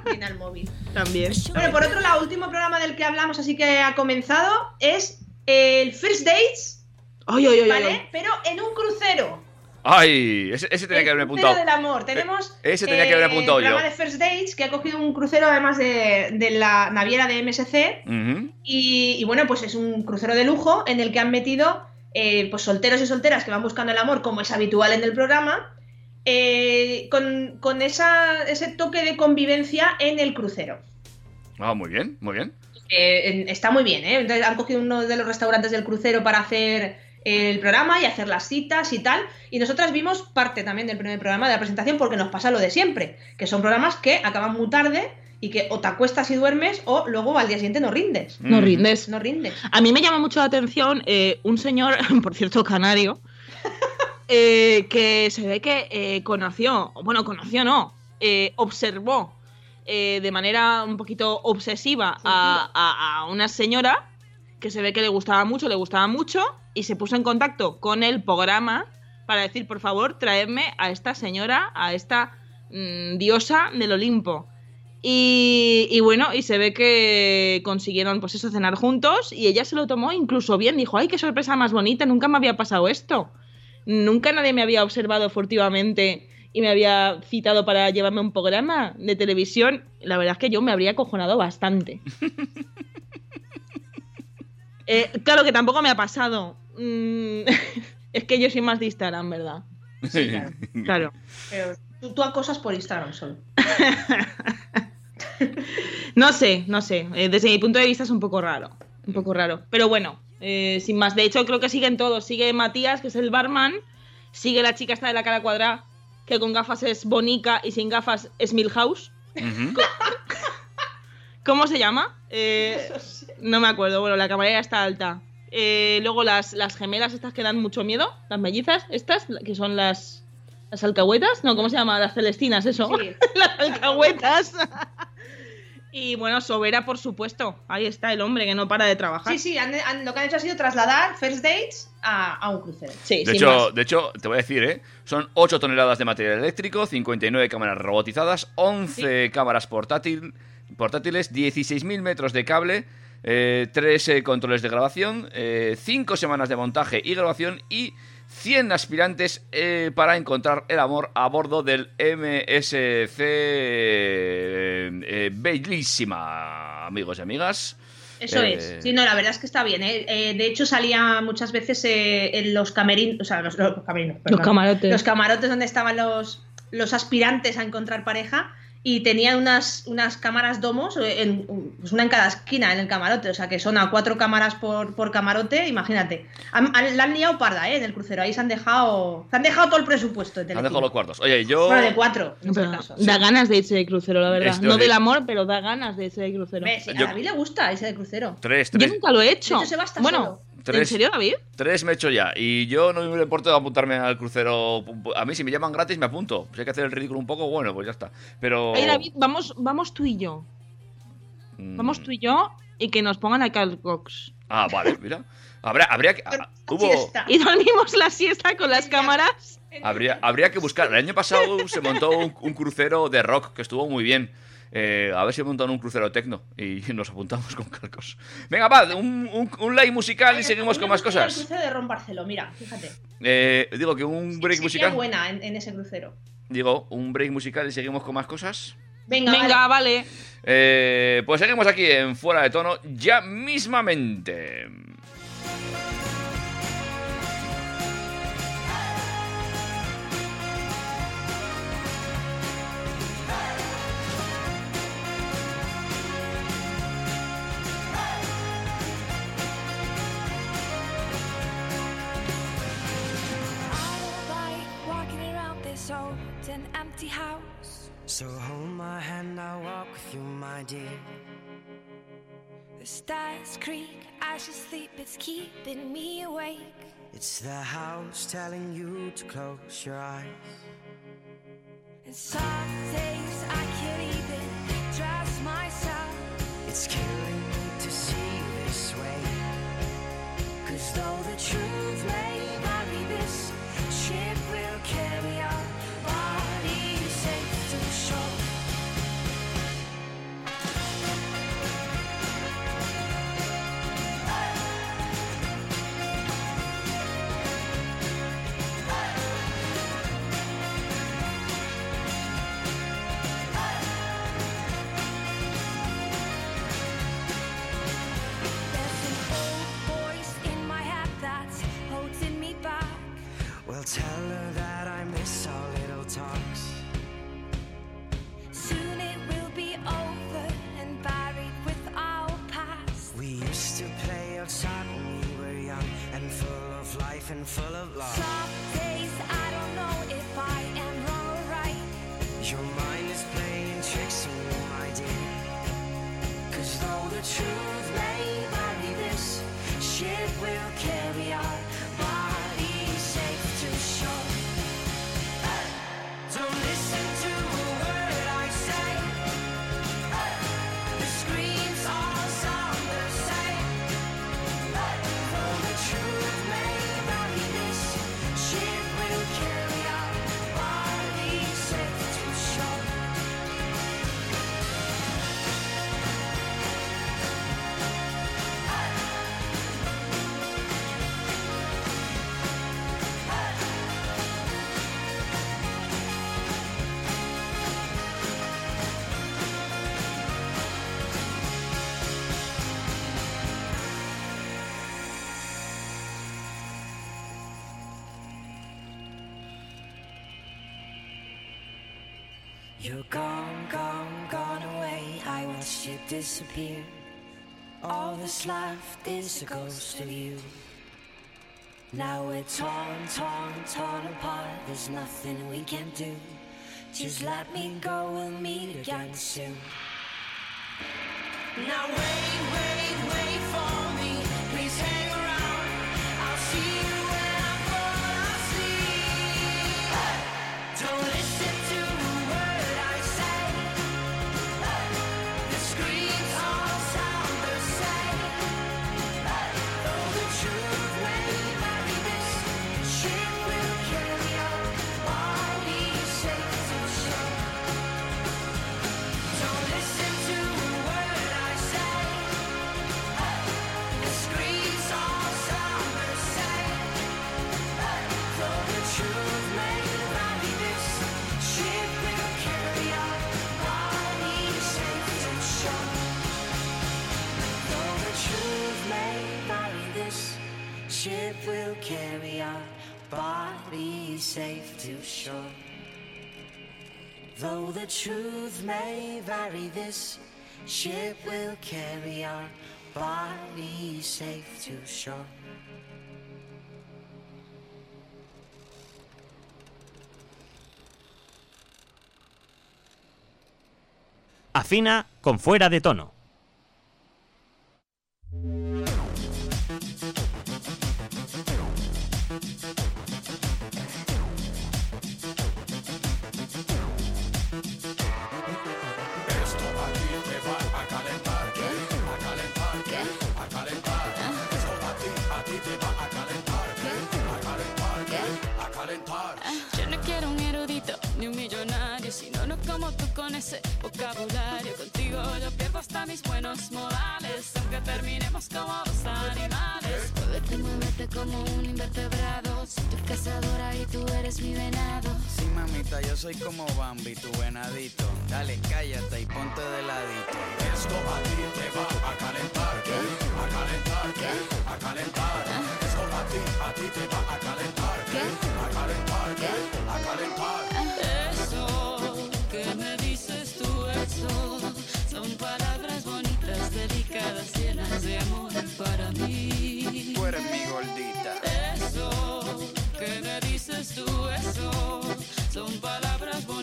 Viene al móvil. También. Bueno, por otro lado, el último programa del que hablamos, así que ha comenzado, es el First Dates, ¿vale? Pero en un crucero. Ay, ese tenía que haberme apuntado. Del amor. Tenemos ese tenía que haber apuntado el programa de First Dates, que ha cogido un crucero además de la naviera de MSC. Uh-huh. Y bueno, pues es un crucero de lujo en el que han metido pues solteros y solteras que van buscando el amor, como es habitual en el programa, con ese toque de convivencia en el crucero. Ah, muy bien, muy bien. Está muy bien, ¿eh? Entonces han cogido uno de los restaurantes del crucero para hacer el programa y hacer las citas y tal, y nosotras vimos parte también del primer programa de la presentación porque nos pasa lo de siempre, que son programas que acaban muy tarde y que o te acuestas y duermes o luego al día siguiente no rindes. A mí me llama mucho la atención un señor, por cierto canario, que se ve que observó de manera un poquito obsesiva a una señora que se ve que le gustaba mucho y se puso en contacto con el programa para decir, por favor, traedme a esta señora, a esta diosa del Olimpo. Y bueno, y se ve que consiguieron, pues eso, cenar juntos, y ella se lo tomó incluso bien. Dijo, ay, qué sorpresa más bonita, nunca me había pasado esto. Nunca nadie me había observado furtivamente y me había citado para llevarme un programa de televisión. La verdad es que yo me habría acojonado bastante. Claro que tampoco me ha pasado. Es que yo soy más de Instagram, ¿verdad? Sí, claro. Pero tú acosas por Instagram solo. No sé. Desde mi punto de vista es un poco raro. Pero bueno, sin más. De hecho, creo que siguen todos. Sigue Matías, que es el barman. Sigue la chica esta de la cara cuadrada, que con gafas es Bonica y sin gafas es Milhouse. Uh-huh. ¿Cómo se llama? No me acuerdo. Bueno, la camarera está alta. Luego las gemelas estas que dan mucho miedo, las mellizas estas, que son las alcahuetas. No, ¿cómo se llama? Las celestinas, eso. Sí. Las alcahuetas. Y bueno, Sobera, por supuesto. Ahí está el hombre que no para de trabajar. Sí, lo que han hecho ha sido trasladar First Dates a un crucero. Sí, de hecho, te voy a decir, son 8 toneladas de material eléctrico, 59 cámaras robotizadas, 11 cámaras portátiles, 16.000 metros de cable, 3 controles de grabación, 5 semanas de montaje y grabación y 100 aspirantes para encontrar el amor a bordo del MSC. Bellísima, amigos y amigas. Eso es. Sí, no, la verdad es que está bien. De hecho, salía muchas veces en los camerinos, o sea, los camarotes. Los camarotes donde estaban los aspirantes a encontrar pareja. Y tenía unas cámaras domos, pues una en cada esquina en el camarote, o sea que son a 4 cámaras por camarote, imagínate. La han liado parda, en el crucero, ahí se han dejado todo el presupuesto. Se han dejado los cuartos. Oye, bueno, de 4, en este caso. Da ganas de irse de crucero, la verdad. No del amor, pero da ganas de irse de crucero. Sí, a David le gusta irse de crucero. Yo nunca lo he hecho. De hecho, se va hasta solo. ¿En serio, David? 3 me he hecho ya. Y yo no me importa apuntarme al crucero. A mí, si me llaman gratis, me apunto. Si hay que hacer el ridículo un poco, bueno, pues ya está. Pero... Hey, David, vamos tú y yo. Vamos tú y yo y que nos pongan a Carl Cox. Ah, vale, mira. Habría que... Y dormimos la siesta con las cámaras. Habría que buscar. El año pasado se montó un crucero de rock que estuvo muy bien. A ver si montan un crucero tecno y nos apuntamos con calcos. Venga, va, un like musical y seguimos con más cosas. El crucero de Ron Barceló, mira, fíjate. Digo que un break musical. Qué buena en ese crucero. Digo, un break musical y seguimos con más cosas. Venga, vale. Pues seguimos aquí en Fuera de Tono ya mismamente. an empty house. So hold my hand, I'll walk with you, my dear. The stars creak, I should sleep, it's keeping me awake. It's the house telling you to close your eyes. And some days I can't even trust myself. It's killing me to see this way, 'cause though the truth may bury this, ship will carry our bodies safe to shore. Tell her that I miss our little talks. Soon it will be over and buried with our past. We used to play outside when we were young and full of life and full of love. Some days I don't know if I am wrong or right. Your mind is playing tricks on you, my dear, 'cause though the truth may vary, this ship will carry our bodies safe. Don't listen to a word I say. The screams all sound the same. Though the truth may vary, this ship will carry our bodies safe to shore. You're gone, gone, gone away. I watched you disappear. All that's left is a ghost of you. Now we're torn, torn, torn apart. There's nothing we can do. Just let me go, we'll meet again soon. Now wait, wait, wait for me. Please hang around, I'll see you when I fall asleep. Don't listen to will carry our bodies safe to shore. Though the truth may vary, this ship will carry our bodies safe to shore. Afina con fuera de tono. Como tú con ese vocabulario, contigo yo pierdo hasta mis buenos modales, aunque terminemos como dos animales. Muévete, muévete como un invertebrado, soy tu cazadora y tú eres mi venado. Sí, mamita, yo soy como Bambi, tu venadito, dale, cállate y ponte de ladito. Esto a ti te va a calentar, ¿qué? A calentar, ¿qué? A calentar. ¿Ah? Esto a ti te va a calentar, ¿qué? A calentar, ¿qué? A calentar. Eso que me dices tú, eso son palabras bonitas, delicadas, llenas de amor para mí. Tú eres mi gordita. Eso que me dices tú, eso son palabras bonitas.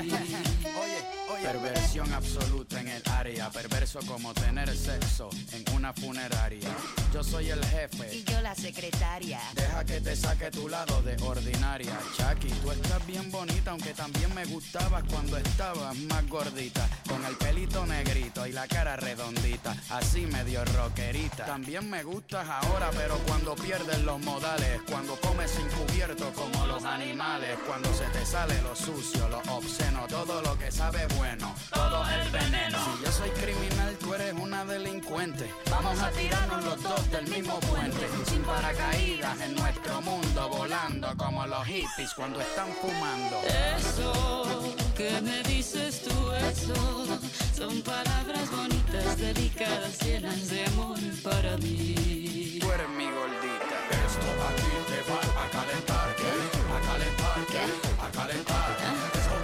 Oye, perversión absoluta en el área, perverso como tener sexo en una funeraria. Yo soy el jefe y yo la secretaria. Deja que te saque tu lado de ordinaria. Chucky, tú estás bien bonita, aunque también me gustabas cuando estabas más gordita, con el pelito negrito y la cara redondita, así medio rockerita. También me gustas ahora, pero cuando pierdes los modales, cuando comes sin cubierto como los animales, cuando se te sale lo sucio, lo obsceno, todo lo que sabe bueno, todo el veneno. Si yo soy criminal, tú eres una delincuente, vamos a tirarnos los dos del mismo puente, sin paracaídas en nuestro mundo, volando como los hippies cuando están fumando. Eso que me dices tú, eso son palabras bonitas, delicadas, llenas de amor para mí. Tú eres mi gordita. Esto aquí te va a calentar, ¿qué? A calentar, ¿qué? A calentar. Esto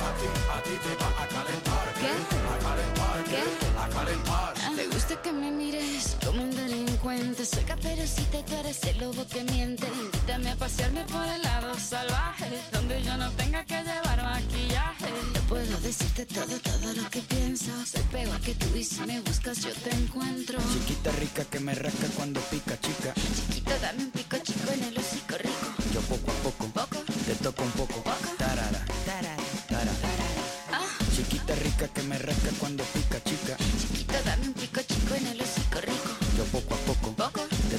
a ti te va a calentar, ¿qué? A calentar, ¿qué? A calentar. Te gusta que me mires como un delincuente. Soy caperucita y tú eres el lobo que miente. Invítame a pasearme por el lado salvaje, donde yo no tenga que llevar maquillaje. Yo puedo decirte todo, todo lo que pienso. Soy peor que tú y si me buscas yo te encuentro. Chiquita rica que me rasca cuando pica, chica. Chiquita dame un pico chico en el hocico rico. Yo poco a poco, poco te toco un poco. Poco. Tarara, tarara, tarara, tarara. Ah. Chiquita rica que me rasca cuando pica, chica. Chiquita dame un pico chico en el hocico rico. Yo poco a poco, poco te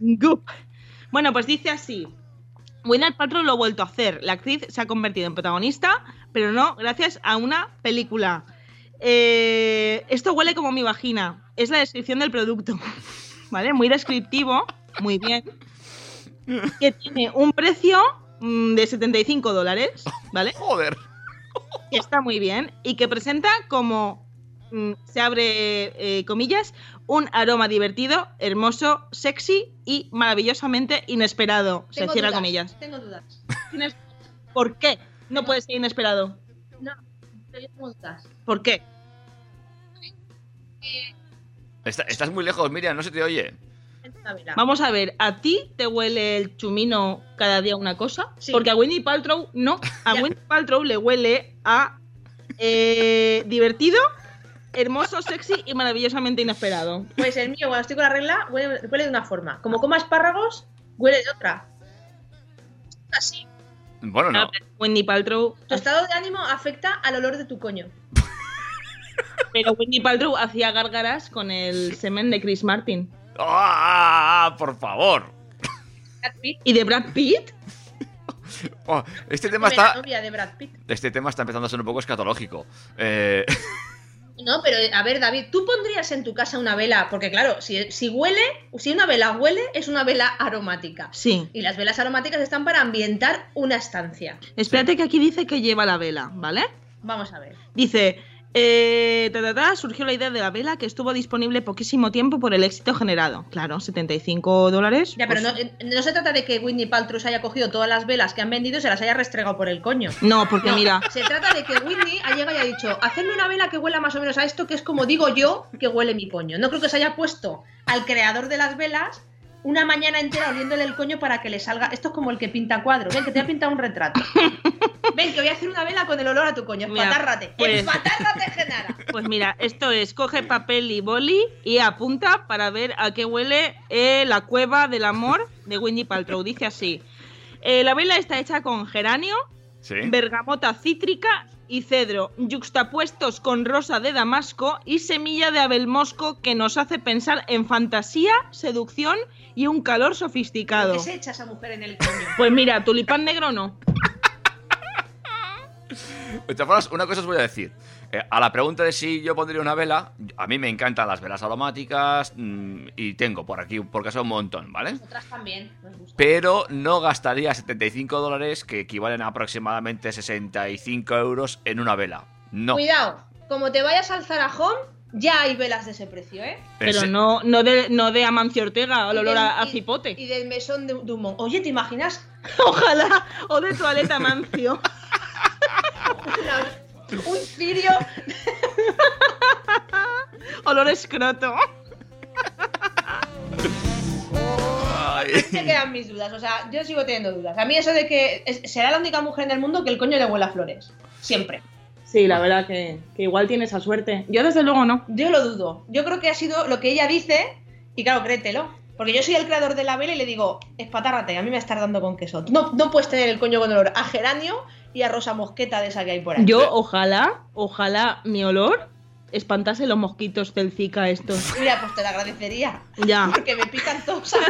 Goop. Bueno, pues dice así. Gwyneth Paltrow lo ha vuelto a hacer. La actriz se ha convertido en protagonista, pero no gracias a una película. Esto huele como mi vagina. Es la descripción del producto. ¿Vale? Muy descriptivo. Muy bien. Que tiene un precio de $75, ¿vale? Joder. Que está muy bien. Y que presenta como... se abre comillas, un aroma divertido, hermoso, sexy y maravillosamente inesperado. Se cierra comillas. Tengo dudas. ¿Por qué no puede ser inesperado? No, tengo dudas. ¿Por qué? Estás muy lejos, Miriam, no se te oye. Vamos a ver, ¿a ti te huele el chumino cada día una cosa? Sí. Porque a Whitney Paltrow no. A Whitney Paltrow le huele a divertido, hermoso, sexy y maravillosamente inesperado. Pues el mío, cuando estoy con la regla, huele de una forma. Como coma espárragos, huele de otra. Así. Bueno, no. Whitney Paltrow... Tu estado de ánimo afecta al olor de tu coño. Pero Whitney Paltrow hacía gárgaras con el semen de Chris Martin. ¡Ah, por favor! ¿Y de Brad Pitt? Oh, este tema está... La novia de Brad Pitt. Este tema está empezando a ser un poco escatológico. No, pero a ver, David, ¿tú pondrías en tu casa una vela? Porque claro, si huele, si una vela huele, es una vela aromática. Sí. Y las velas aromáticas están para ambientar una estancia. Espérate, sí, que aquí dice que lleva la vela, ¿vale? Vamos a ver. Dice... surgió la idea de la vela, que estuvo disponible poquísimo tiempo por el éxito generado. Claro, $75. Ya, pues... pero no se trata de que Whitney Paltrow se haya cogido todas las velas que han vendido y se las haya restregado por el coño. No, porque no, mira... Se trata de que Whitney ha llegado y ha dicho, hacedme una vela que huela más o menos a esto, que es como digo yo que huele mi coño. No creo que se haya puesto al creador de las velas una mañana entera oliéndole el coño para que le salga... Esto es como el que pinta cuadros. Ven, que te voy a pintar un retrato. Ven, que voy a hacer una vela con el olor a tu coño. Espatárrate. Pues... Espatárrate, Genara. Pues mira, esto es, coge papel y boli y apunta para ver a qué huele la cueva del amor de Whitney Paltrow. Dice así. La vela está hecha con geranio, ¿sí?, bergamota cítrica y cedro, yuxtapuestos con rosa de damasco y semilla de abel mosco, que nos hace pensar en fantasía, seducción y un calor sofisticado. ¿Qué se echa esa mujer en el coño? Pues mira, tulipán negro no. Una cosa os voy a decir. A la pregunta de si yo pondría una vela, a mí me encantan las velas aromáticas y tengo por aquí, por caso, un montón, ¿vale? Otras también, nos gusta. Pero no gastaría $75, que equivalen a aproximadamente €65, en una vela. No. Cuidado, como te vayas al Zarajón, ya hay velas de ese precio, ¿eh? Pero no de Amancio Ortega, al olor a cipote. Y del mesón de Dumont. Oye, ¿te imaginas? Ojalá, o de toaleta Amancio. Un cirio. Olor escroto. Te quedan mis dudas, o sea, yo sigo teniendo dudas. A mí eso de que será la única mujer en el mundo que el coño le huela a flores, siempre. Sí, la verdad que igual tiene esa suerte. Yo desde luego no. Yo lo dudo. Yo creo que ha sido lo que ella dice y claro, créetelo. Porque yo soy el creador de la vela y le digo, espatárrate, a mí me estás dando con queso. No puedes tener el coño con olor a geranio y a rosa mosqueta de esa que hay por ahí. Yo ojalá mi olor espantase los mosquitos del Zika estos. Mira, pues te lo agradecería. Ya. Porque me pican todos a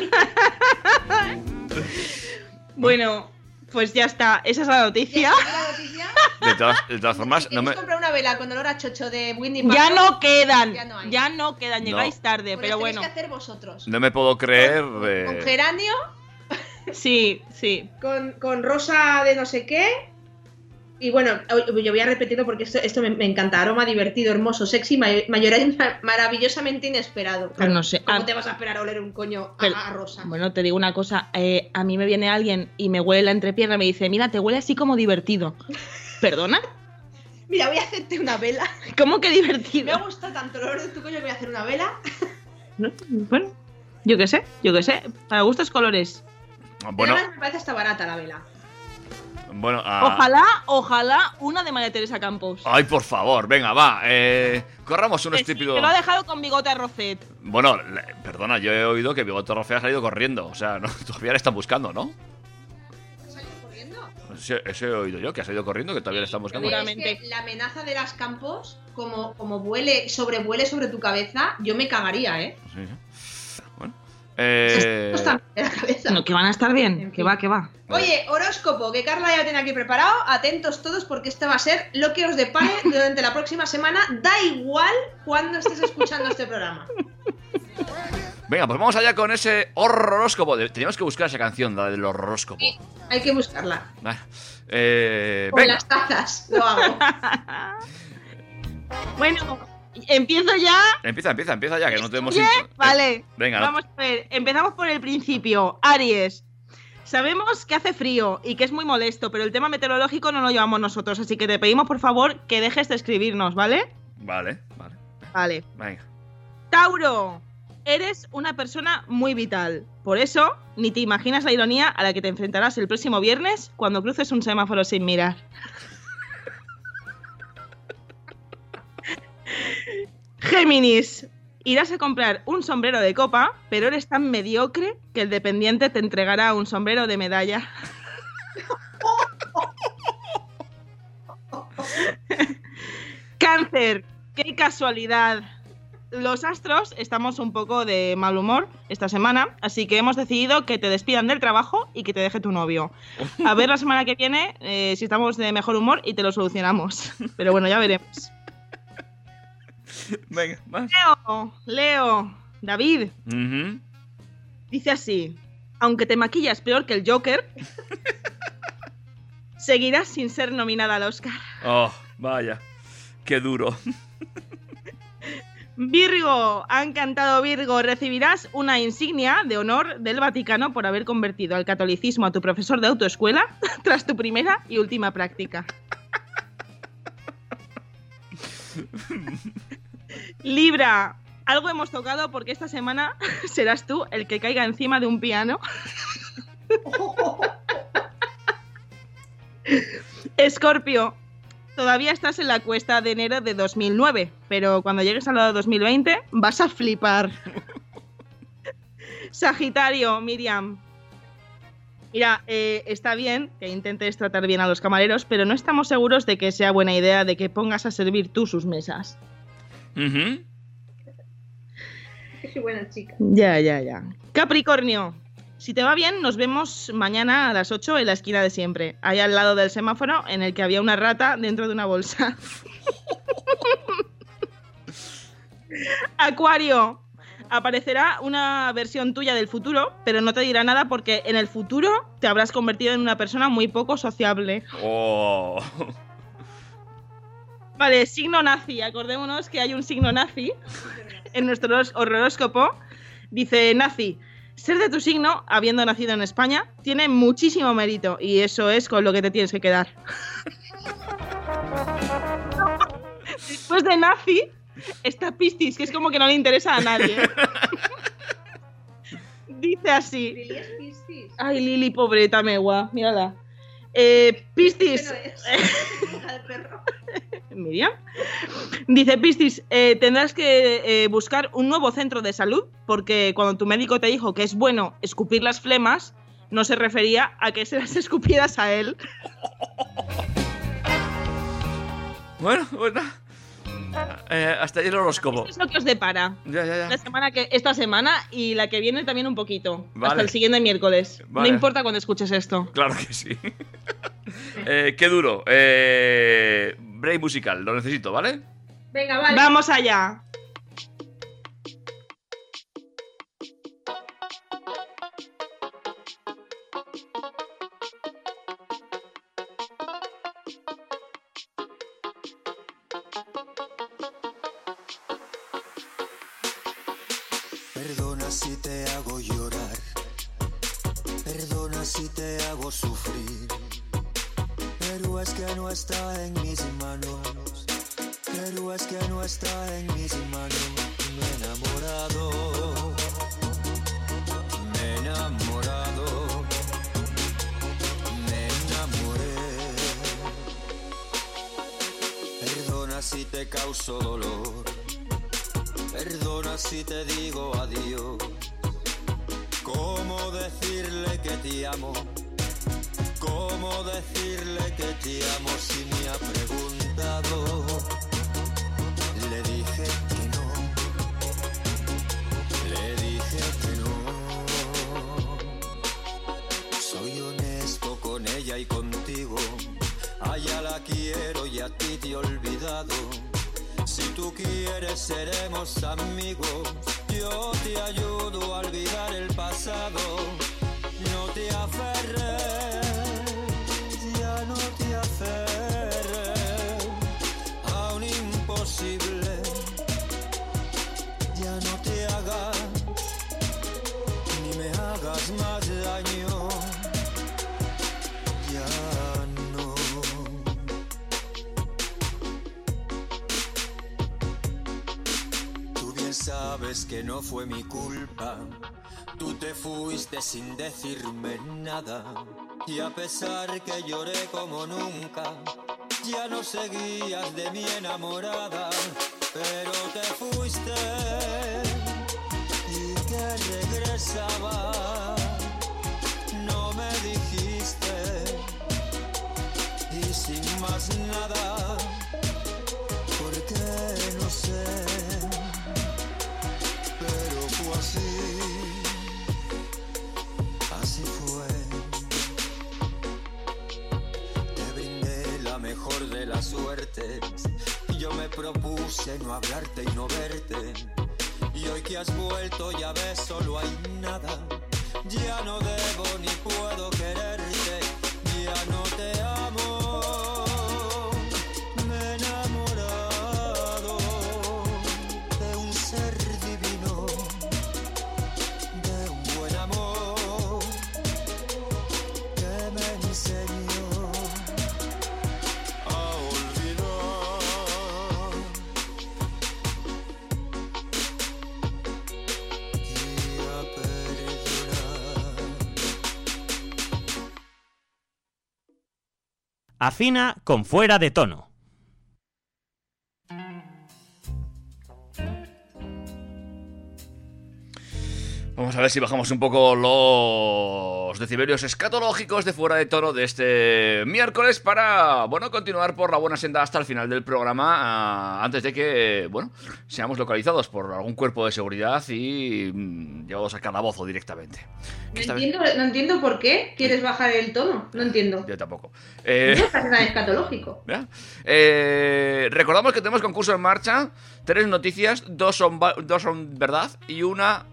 mí. Bueno, pues ya está. Esa es la noticia. De todas formas, no me... comprar una vela con olor a chocho de Whitney Paltrow. Ya no quedan, ya no quedan, llegáis tarde, pues pero bueno. ¿Qué hacer vosotros? No me puedo creer. Con geranio. Sí. Con rosa de no sé qué. Y bueno, yo voy a repetirlo porque esto me encanta. Aroma divertido, hermoso, sexy, maravillosamente inesperado. Claro, no sé. ¿Cómo te vas a esperar a oler un coño a rosa? Bueno, te digo una cosa. A mí me viene alguien y me huele la entrepierna y me dice, mira, te huele así como divertido. ¿Perdona? Mira, voy a hacerte una vela. ¿Cómo que divertido? Me ha gustado tanto el olor de tu coño que voy a hacer una vela. No, bueno, yo qué sé. Para gustos, colores. Bueno. Además, me parece hasta barata la vela. Bueno, ojalá una de María Teresa Campos. Ay, por favor, venga, va. Corramos unos típicos. Sí, que lo ha dejado con Bigote Rofet. Bueno, perdona, yo he oído que Bigote Rofet ha salido corriendo. O sea, no, todavía le están buscando, ¿no? ¿Ha salido corriendo? Eso he oído yo, que ha salido corriendo, que todavía le están buscando. Es que la amenaza de las Campos, como sobrevuele sobre tu cabeza, yo me cagaría, ¿eh? Sí. No, que van a estar bien, en fin. que va. Oye, horóscopo, que Carla ya lo tiene aquí preparado. Atentos todos porque este va a ser lo que os depare durante la próxima semana. Da igual cuando estés escuchando este programa. Venga, pues vamos allá con ese horóscopo. Teníamos que buscar esa canción, la del horóscopo. Sí, hay que buscarla. Con las tazas lo hago. Bueno, ¿empiezo ya? Empieza ya, que no tenemos... Vale, venga, vamos a ver. Empezamos por el principio. Aries. Sabemos que hace frío y que es muy molesto, pero el tema meteorológico no lo llevamos nosotros, así que te pedimos, por favor, que dejes de escribirnos, ¿vale? Vale. Venga. Tauro. Eres una persona muy vital. Por eso, ni te imaginas la ironía a la que te enfrentarás el próximo viernes cuando cruces un semáforo sin mirar. Géminis, irás a comprar un sombrero de copa, pero eres tan mediocre que el dependiente te entregará un sombrero de medalla. Cáncer, qué casualidad. los astros estamos un poco de mal humor esta semana, así que hemos decidido que te despidan del trabajo y que te deje tu novio. A ver la semana que viene si estamos de mejor humor y te lo solucionamos. Pero bueno, ya veremos. Venga, más. Leo, David, uh-huh, dice así: aunque te maquillas peor que el Joker, seguirás sin ser nominada al Oscar. Oh, vaya, qué duro. Virgo, han cantado Virgo, recibirás una insignia de honor del Vaticano por haber convertido al catolicismo a tu profesor de autoescuela tras tu primera y última práctica. Libra, algo hemos tocado porque esta semana serás tú el que caiga encima de un piano. Escorpio, todavía estás en la cuesta de enero de 2009, pero cuando llegues al lado de 2020 vas a flipar. Sagitario, Miriam, mira, está bien que intentes tratar bien a los camareros, pero no estamos seguros de que sea buena idea de que pongas a servir tú sus mesas. Uh-huh. Qué buena chica. Ya. Capricornio, si te va bien, nos vemos mañana a las 8 en la esquina de siempre, ahí al lado del semáforo en el que había una rata dentro de una bolsa. Acuario, aparecerá una versión tuya del futuro, pero no te dirá nada porque en el futuro te habrás convertido en una persona muy poco sociable. Oh. Vale, signo nazi. Acordémonos que hay un signo nazi en nuestro horóscopo. Dice nazi: ser de tu signo, habiendo nacido en España, tiene muchísimo mérito y eso es con lo que te tienes que quedar. Después de nazi está Piscis, que es como que no le interesa a nadie. Dice así. Lili es Piscis. Ay, Lili, pobreta megua. Mírala. Piscis. Miriam. Dice Piscis, tendrás que buscar un nuevo centro de salud, porque cuando tu médico te dijo que es bueno escupir las flemas, no se refería a que se las escupieras a él. Bueno. Hasta ahí el horóscopo. Esto es lo que os depara. Ya. Esta semana y la que viene también un poquito. Vale. Hasta el siguiente miércoles. Vale. No importa cuando escuches esto. Claro que sí. Qué duro. Break musical. Lo necesito, ¿vale? Venga, vale. Vamos allá. Fue mi culpa, tú te fuiste sin decirme nada y a pesar que lloré como nunca, ya no seguías de mi enamorada, pero te fuiste y que regresabas, no me dijiste y sin más nada, porque no sé. mala suerte. Yo me propuse no hablarte y no verte. Y hoy que has vuelto ya ves, solo hay nada. Ya no debo ni puedo quererte. Ya no te amo. Me he enamorado de un ser divino, de un buen amor que me enseñó a olvidar y a perdonar. Afina con fuera de tono. Vamos a ver si bajamos un poco los decibelios escatológicos de fuera de tono de este miércoles para, bueno, continuar por la buena senda hasta el final del programa, antes de que, bueno, seamos localizados por algún cuerpo de seguridad y llevados a calabozo directamente. No entiendo por qué quieres bajar el tono, no entiendo. Yo tampoco. No pasa nada escatológico. Recordamos que tenemos concurso en marcha, 3 noticias, 2 son verdad y una...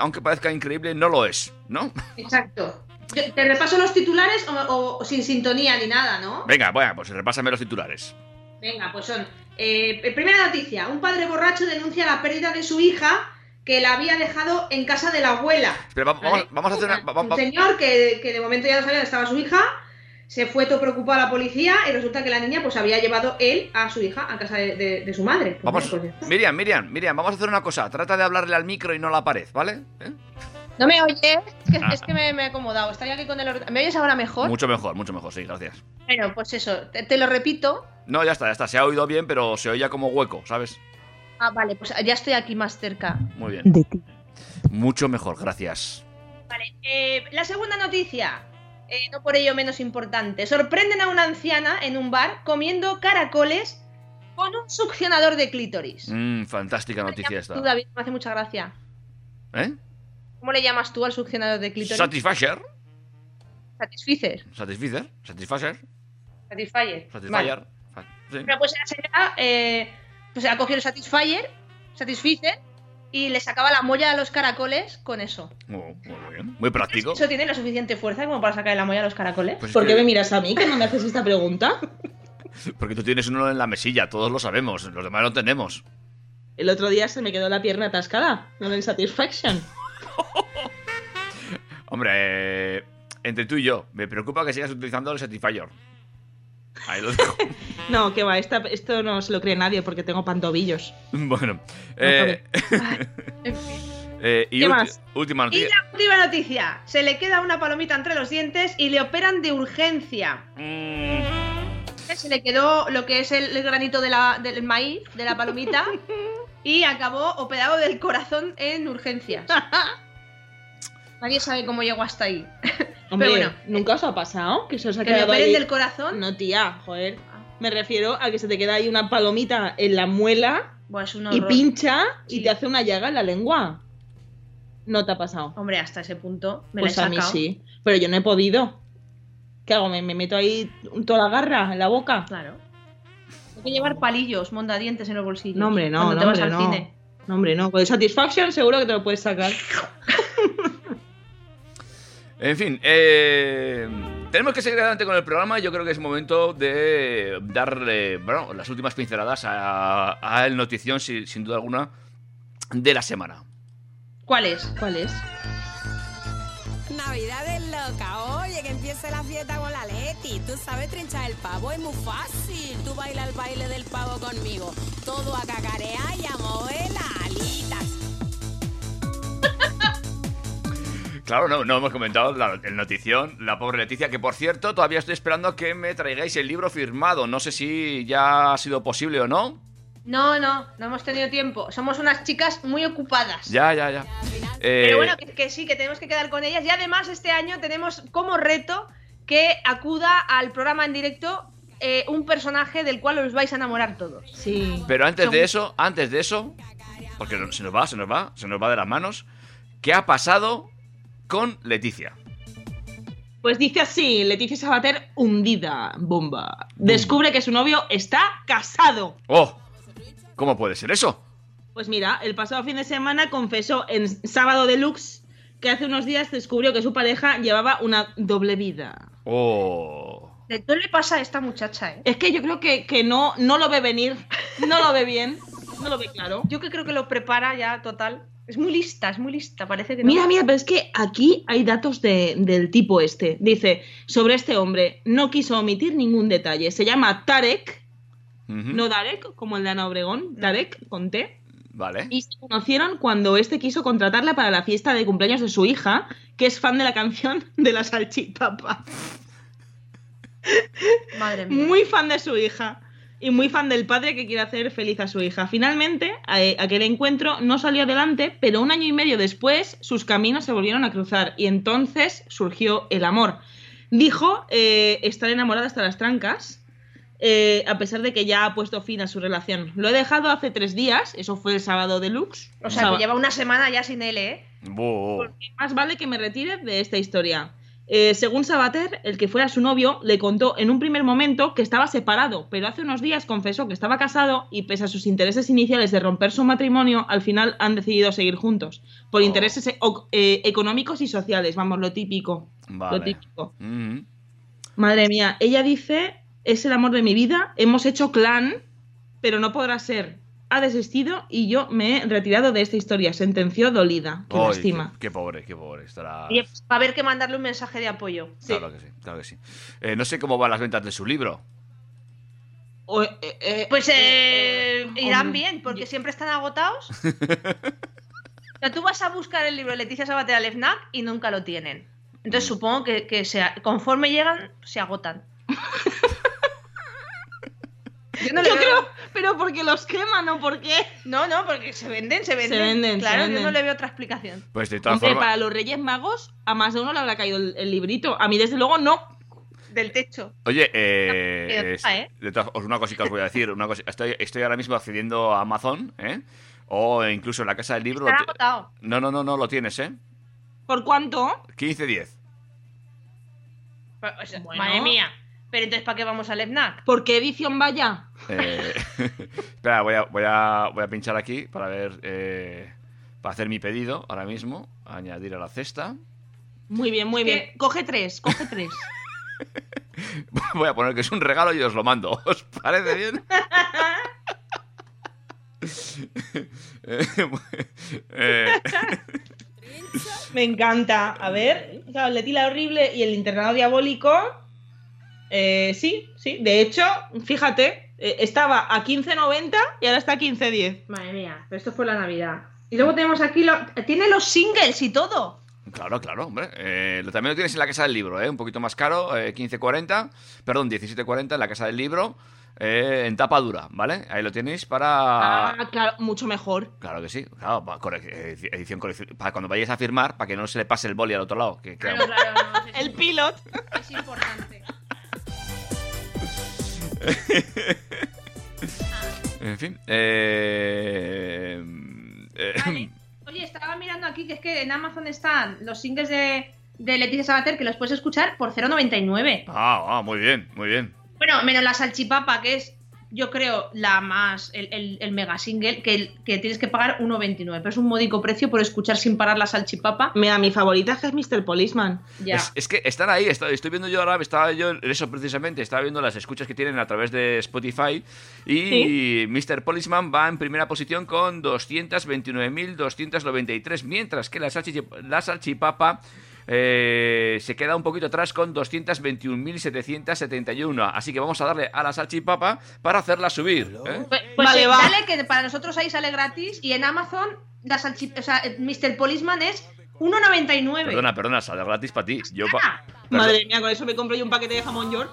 aunque parezca increíble, no lo es, ¿no? Exacto. ¿Te repaso los titulares o sin sintonía ni nada, no? Venga, bueno, pues repásame los titulares. Venga, pues son... primera noticia. Un padre borracho denuncia la pérdida de su hija que la había dejado en casa de la abuela. Pero vamos a hacer una... Un señor que de momento ya no sabía dónde estaba su hija, se fue todo preocupado a la policía y resulta que la niña pues había llevado él a su hija a casa de su madre. Vamos, Miriam, vamos a hacer una cosa. Trata de hablarle al micro y no a la pared, ¿vale? ¿No me oyes? Es que me he acomodado. Estaría aquí con el ordenador. ¿Me oyes ahora mejor? Mucho mejor, sí, gracias. Bueno, pues eso, te lo repito. No, ya está. Se ha oído bien, pero se oía como hueco, ¿sabes? Ah, vale, pues ya estoy aquí más cerca. Muy bien. De ti. Mucho mejor, gracias. Vale, la segunda noticia... no por ello menos importante. Sorprenden a una anciana en un bar comiendo caracoles con un succionador de clítoris. Fantástica noticia esta. Tú, David, me hace mucha gracia. ¿Eh? ¿Cómo le llamas tú al succionador de clítoris? Satisfyer. Vale. Sí. Pero pues la señora pues ha cogido el Satisfyer y le sacaba la molla a los caracoles con eso. Oh, muy bien, muy práctico. ¿Eso tiene la suficiente fuerza como para sacar la molla a los caracoles? Pues ¿por qué me miras a mí cuando me haces esta pregunta? Porque tú tienes uno en la mesilla, todos lo sabemos, los demás lo tenemos. El otro día se me quedó la pierna atascada, no en Satisfaction. Hombre, entre tú y yo, me preocupa que sigas utilizando el Satisfyer. Ahí lo dejo. No, que va, esto no se lo cree nadie porque tengo pantobillos. Bueno, ¿Qué más? Última noticia. Y la última noticia. Se le queda una palomita entre los dientes y le operan de urgencia. Se le quedó lo que es el granito del maíz, de la palomita, y acabó operado del corazón en urgencias. Nadie sabe cómo llegó hasta ahí. Hombre, pero bueno, ¿nunca os ha pasado que se os ha quedado me operen del corazón? No, tía, joder. Me refiero a que se te queda ahí una palomita en la muela. Buah, es un horror. Y pincha, sí. Y te hace una llaga en la lengua. ¿No te ha pasado? Hombre, hasta ese punto me pues la he sacado. Pues a mí sí, pero yo no he podido. ¿Qué hago? ¿Me meto ahí toda la garra en la boca? Claro. Hay que llevar palillos, mondadientes en los bolsillos. No, hombre, no. Cuando te vas al cine. No, hombre, no. Con el Satisfaction seguro que te lo puedes sacar. En fin, tenemos que seguir adelante con el programa. Yo creo que es momento de darle, bueno, las últimas pinceladas a el notición, sin duda alguna, de la semana. ¿Cuál es? Navidad es loca. Oye, que empiece la fiesta con la Leti. Tú sabes trinchar el pavo, es muy fácil. Tú baila el baile del pavo conmigo. Todo a cacarear y a mover las alitas. Claro, no hemos comentado el notición, la pobre Leticia, que por cierto, todavía estoy esperando que me traigáis el libro firmado. No sé si ya ha sido posible o no. No hemos tenido tiempo. Somos unas chicas muy ocupadas. Ya. Pero bueno, que sí, que tenemos que quedar con ellas. Y además este año tenemos como reto que acuda al programa en directo un personaje del cual os vais a enamorar todos. Sí. Pero antes de eso, porque se nos va de las manos, ¿qué ha pasado con Leticia? Pues dice así, Leticia Sabater, hundida, bomba. Descubre que su novio está casado. ¡Oh! ¿Cómo puede ser eso? Pues mira, el pasado fin de semana confesó en Sábado Deluxe que hace unos días descubrió que su pareja llevaba una doble vida. ¡Oh! ¿De qué le pasa a esta muchacha, eh? Es que yo creo que no lo ve venir, no lo ve bien, no lo ve claro. Yo que creo que lo prepara ya total. Es muy lista, parece que... Mira, mira, pero es que aquí hay datos del tipo este. Dice, sobre este hombre, no quiso omitir ningún detalle. Se llama Tarek, no Darek, como el de Ana Obregón, Tarek, con T. Vale. Y se conocieron cuando este quiso contratarla para la fiesta de cumpleaños de su hija, que es fan de la canción de la salchipapa. Madre mía. Muy fan de su hija. Y muy fan del padre que quiere hacer feliz a su hija. Finalmente, aquel encuentro no salió adelante, pero 1 año y medio después sus caminos se volvieron a cruzar y entonces surgió el amor. Dijo estar enamorada hasta las trancas, a pesar de que ya ha puesto fin a su relación. Lo he dejado hace 3 días, eso fue el Sábado Deluxe. O sea, que lleva 1 semana ya sin él, ¿eh? Oh. Porque más vale que me retire de esta historia. Según Sabater, el que fuera su novio le contó en un primer momento que estaba separado, pero hace unos días confesó que estaba casado y pese a sus intereses iniciales de romper su matrimonio, al final han decidido seguir juntos, por intereses económicos y sociales, vamos, lo típico. Vale. Lo típico. Mm-hmm. Madre mía, ella dice, es el amor de mi vida, hemos hecho clan, pero no podrá ser. Ha desistido y yo me he retirado de esta historia. Sentenció dolida. Qué lástima. Qué pobre, qué pobre. Estará... Y va a haber que mandarle un mensaje de apoyo. Claro, sí. Que sí, claro que sí. No sé cómo van las ventas de su libro. Pues irán bien, porque siempre están agotados. O sea, tú vas a buscar el libro de Leticia Sabater al FNAC y nunca lo tienen. Entonces supongo que conforme llegan, se agotan. Yo creo, pero porque los queman, ¿no? ¿Por qué? No, porque se venden. Claro, yo no le veo otra explicación. Pues de todas formas... Para los Reyes Magos, a más de uno le habrá caído el librito. A mí, desde luego, no. Del techo. Oye, una cosita os voy a decir. Una cosa, estoy ahora mismo accediendo a Amazon, ¿eh? O incluso en la Casa del Libro... Está agotado. No, lo tienes, ¿eh? ¿Por cuánto? 15,10. O sea, bueno. Madre mía. Pero entonces, ¿para qué vamos al FNAC? ¿Por qué edición vaya? Espera, voy a pinchar aquí para ver... para hacer mi pedido ahora mismo. Añadir a la cesta. Muy bien, muy bien. Coge 3. Voy a poner que es un regalo y os lo mando. ¿Os parece bien? Me encanta. A ver, o sea, Leti la horrible y el internado diabólico... Sí. De hecho, fíjate, estaba a 15,90 y ahora está a 15,10. Madre mía, pero esto fue la Navidad. Y luego tenemos aquí... Tiene los singles y todo. Claro, hombre. También lo tienes en la Casa del Libro, ¿eh? Un poquito más caro, 17,40 en la Casa del Libro, en tapa dura, ¿vale? Ahí lo tenéis para... Ah, claro, mucho mejor. Claro que sí. Claro, edición colección, para cuando vayáis a firmar, para que no se le pase el boli al otro lado. Claro, no, el pilot. Es importante. En fin, Vale. Oye, estaba mirando aquí que es que en Amazon están los singles de Leticia Sabater que los puedes escuchar por 0,99. Ah, muy bien. Bueno, menos la salchipapa, que es, yo creo, la más el mega single que tienes que pagar 1,29, pero es un módico precio por escuchar sin parar la salchipapa. Mira, mi favorita es Mr. Policeman. Ya. Es que están ahí, estoy viendo yo ahora, estaba yo eso precisamente, estaba viendo las escuchas que tienen a través de Spotify y ¿sí? Mr. Policeman va en primera posición con 229.293, mientras que la salchipapa se queda un poquito atrás con 221.771. Así que vamos a darle a la salchipapa para hacerla subir, ¿eh? Pues vale, dale, que para nosotros ahí sale gratis. Y en Amazon, Mr. Policeman es 1,99. Perdona, sale gratis para ti. Madre mía, con eso me compro yo un paquete de jamón york.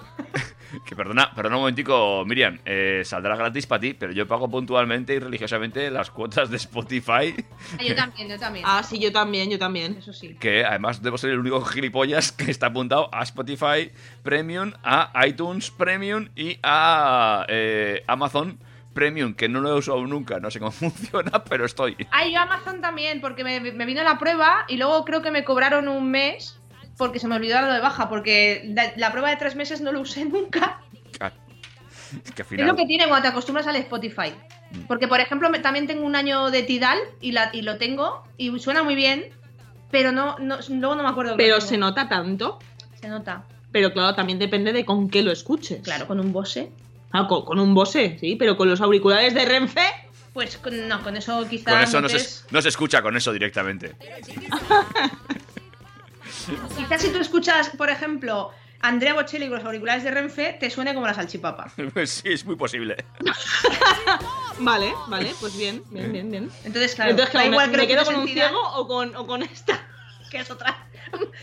Que perdona un momentico, Miriam, saldrá gratis para ti, pero yo pago puntualmente y religiosamente las cuotas de Spotify. Ah, yo también. Ah, sí, yo también. Eso sí. Que además debo ser el único gilipollas que está apuntado a Spotify Premium, a iTunes Premium y a Amazon Premium, que no lo he usado nunca, no sé cómo funciona, pero estoy. Yo Amazon también, porque me vino la prueba y luego creo que me cobraron un mes. porque se me olvidó lo de baja, porque la prueba de 3 meses no lo usé nunca. Claro. Es que al final... es lo que tiene cuando te acostumbras al Spotify. Porque, por ejemplo, también tengo un año de Tidal y lo tengo y suena muy bien, pero no luego no me acuerdo. Pero se nota tanto. Se nota. Pero claro, también depende de con qué lo escuches. Claro, con un Bose. Ah, con un Bose, sí, pero con los auriculares de Renfe... Pues no, con eso quizás... Con eso no se escucha con eso directamente. Quizás si tú escuchas, por ejemplo, Andrea Bocelli con los auriculares de Renfe, te suene como la salchipapa. Pues sí, es muy posible. Vale, pues bien. Entonces, claro, igual me quedo con un ciego o con esta, que es otra.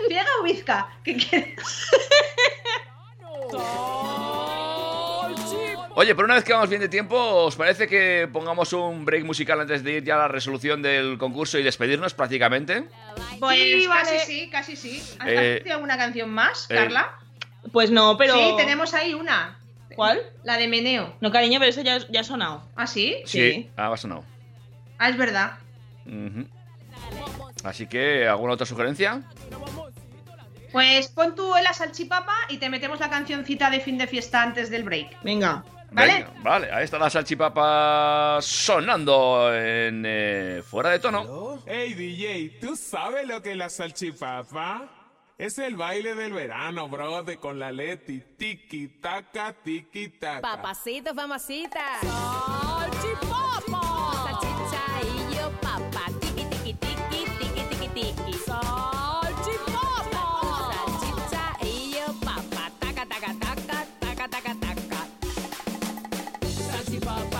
¿Ciega o bizca? ¿Qué quieres? Oye, por una vez que vamos bien de tiempo, ¿os parece que pongamos un break musical antes de ir ya a la resolución del concurso y despedirnos prácticamente? Pues sí, vale. Casi sí. ¿Has hecho alguna canción más, Carla? Pues no, pero... Sí, tenemos ahí una. ¿Cuál? La de Meneo. No, cariño, pero esa ya ha sonado. ¿Ah, sí? Sí. Ah, ha sonado. Ah, es verdad. Uh-huh. Así que, ¿alguna otra sugerencia? Pues pon tú la salchipapa y te metemos la cancioncita de fin de fiesta antes del break. Venga. Vale, ahí está la salchipapa sonando en Fuera de Tono. Hey DJ, ¿tú sabes lo que es la salchipapa? Es el baile del verano, brother, con la Leti. Tiki taca, tiki taca. Papacito, mamacita. Salchipapa. Salchicha y yo, papá. Tiki, tiki, tiki, tiki, tiki, tiki. Salchipapa. Salchicha y yo, papá. Taca, taca, taca, taca, taca, taca.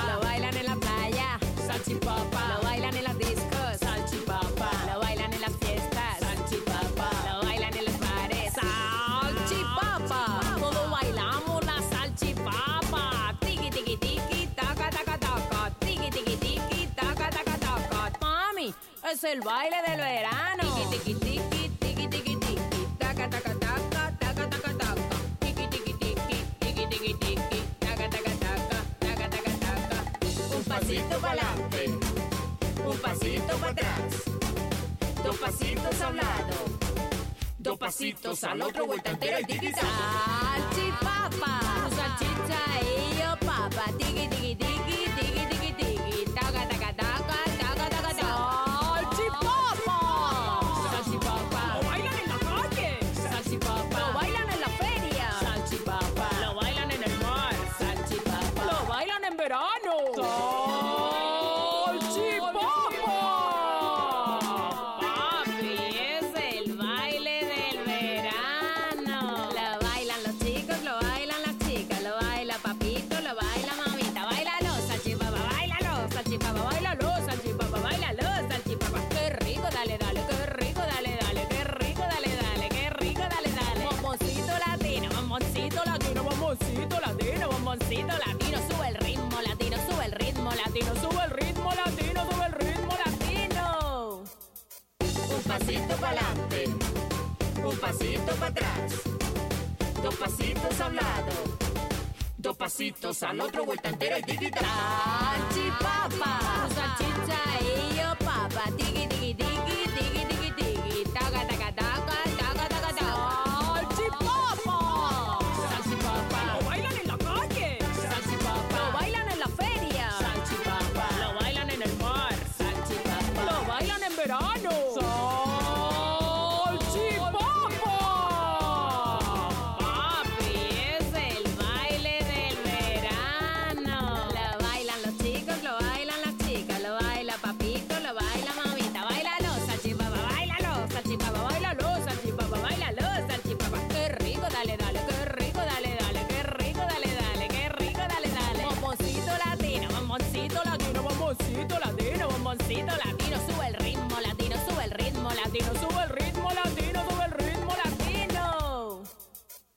Lo bailan en la playa, salchipapa. Lo bailan en los discos, salchipapa. Lo bailan en las fiestas, salchipapa. Lo bailan en los bares, salchipapa. Todos bailamos la salchipapa. Tiki tiki tiki, taca taca taca. Tiki tiki tiki, taca taca taca. Mami, es el baile del verano. Tiki tiki tiki, tiki tiki tiki, taca taca taca, taca taca taca. Tiki tiki tiki, tiki tiki tiki, taca taca taca. Un pasito para adelante, un pasito para atrás, 2 pasitos a un lado, 2 pasitos al otro, vuelta entera y tiquita. Salchipapa, salchicha y yo papa, tiki tiki tiki, tiki tiki tiki, taca taca taca, taca taca taca. Salchipapa, salchipapa, lo bailan en la calle, salchipapa, lo bailan en la feria, salchipapa, lo bailan en el mar, salchipapa, lo bailan en verano. Sube el ritmo latino. Un pasito para adelante, un pasito para atrás, 2 pasitos a un lado, 2 pasitos al otro, vuelta entera y tiquita. Salchipapa, salchicha y yo papa, tiki tiki tiki, tiki tiki tiki, taca taca taca, taca taca taca. Salchipapa, salchipapa, lo bailan en la calle, salchipapa, lo bailan en la feria, salchipapa, lo bailan en el mar, salchipapa, lo bailan en verano. Salchipapa, papi, es el baile del verano. Lo bailan los chicos, lo bailan las chicas, lo baila papito, lo baila mamita. Bailalo, salchipapa, bailalo, salchipapa, bailalo, salchipapa, bailalo, salchipapa. Qué rico, dale, dale, qué rico, dale, dale, qué rico, dale, dale, qué rico, dale, dale. Bomboncito latino, bomboncito latino, bomboncito latino, bomboncito latino. Sube el ritmo latino, sube el ritmo latino, sube el ritmo latino, sube el ritmo latino.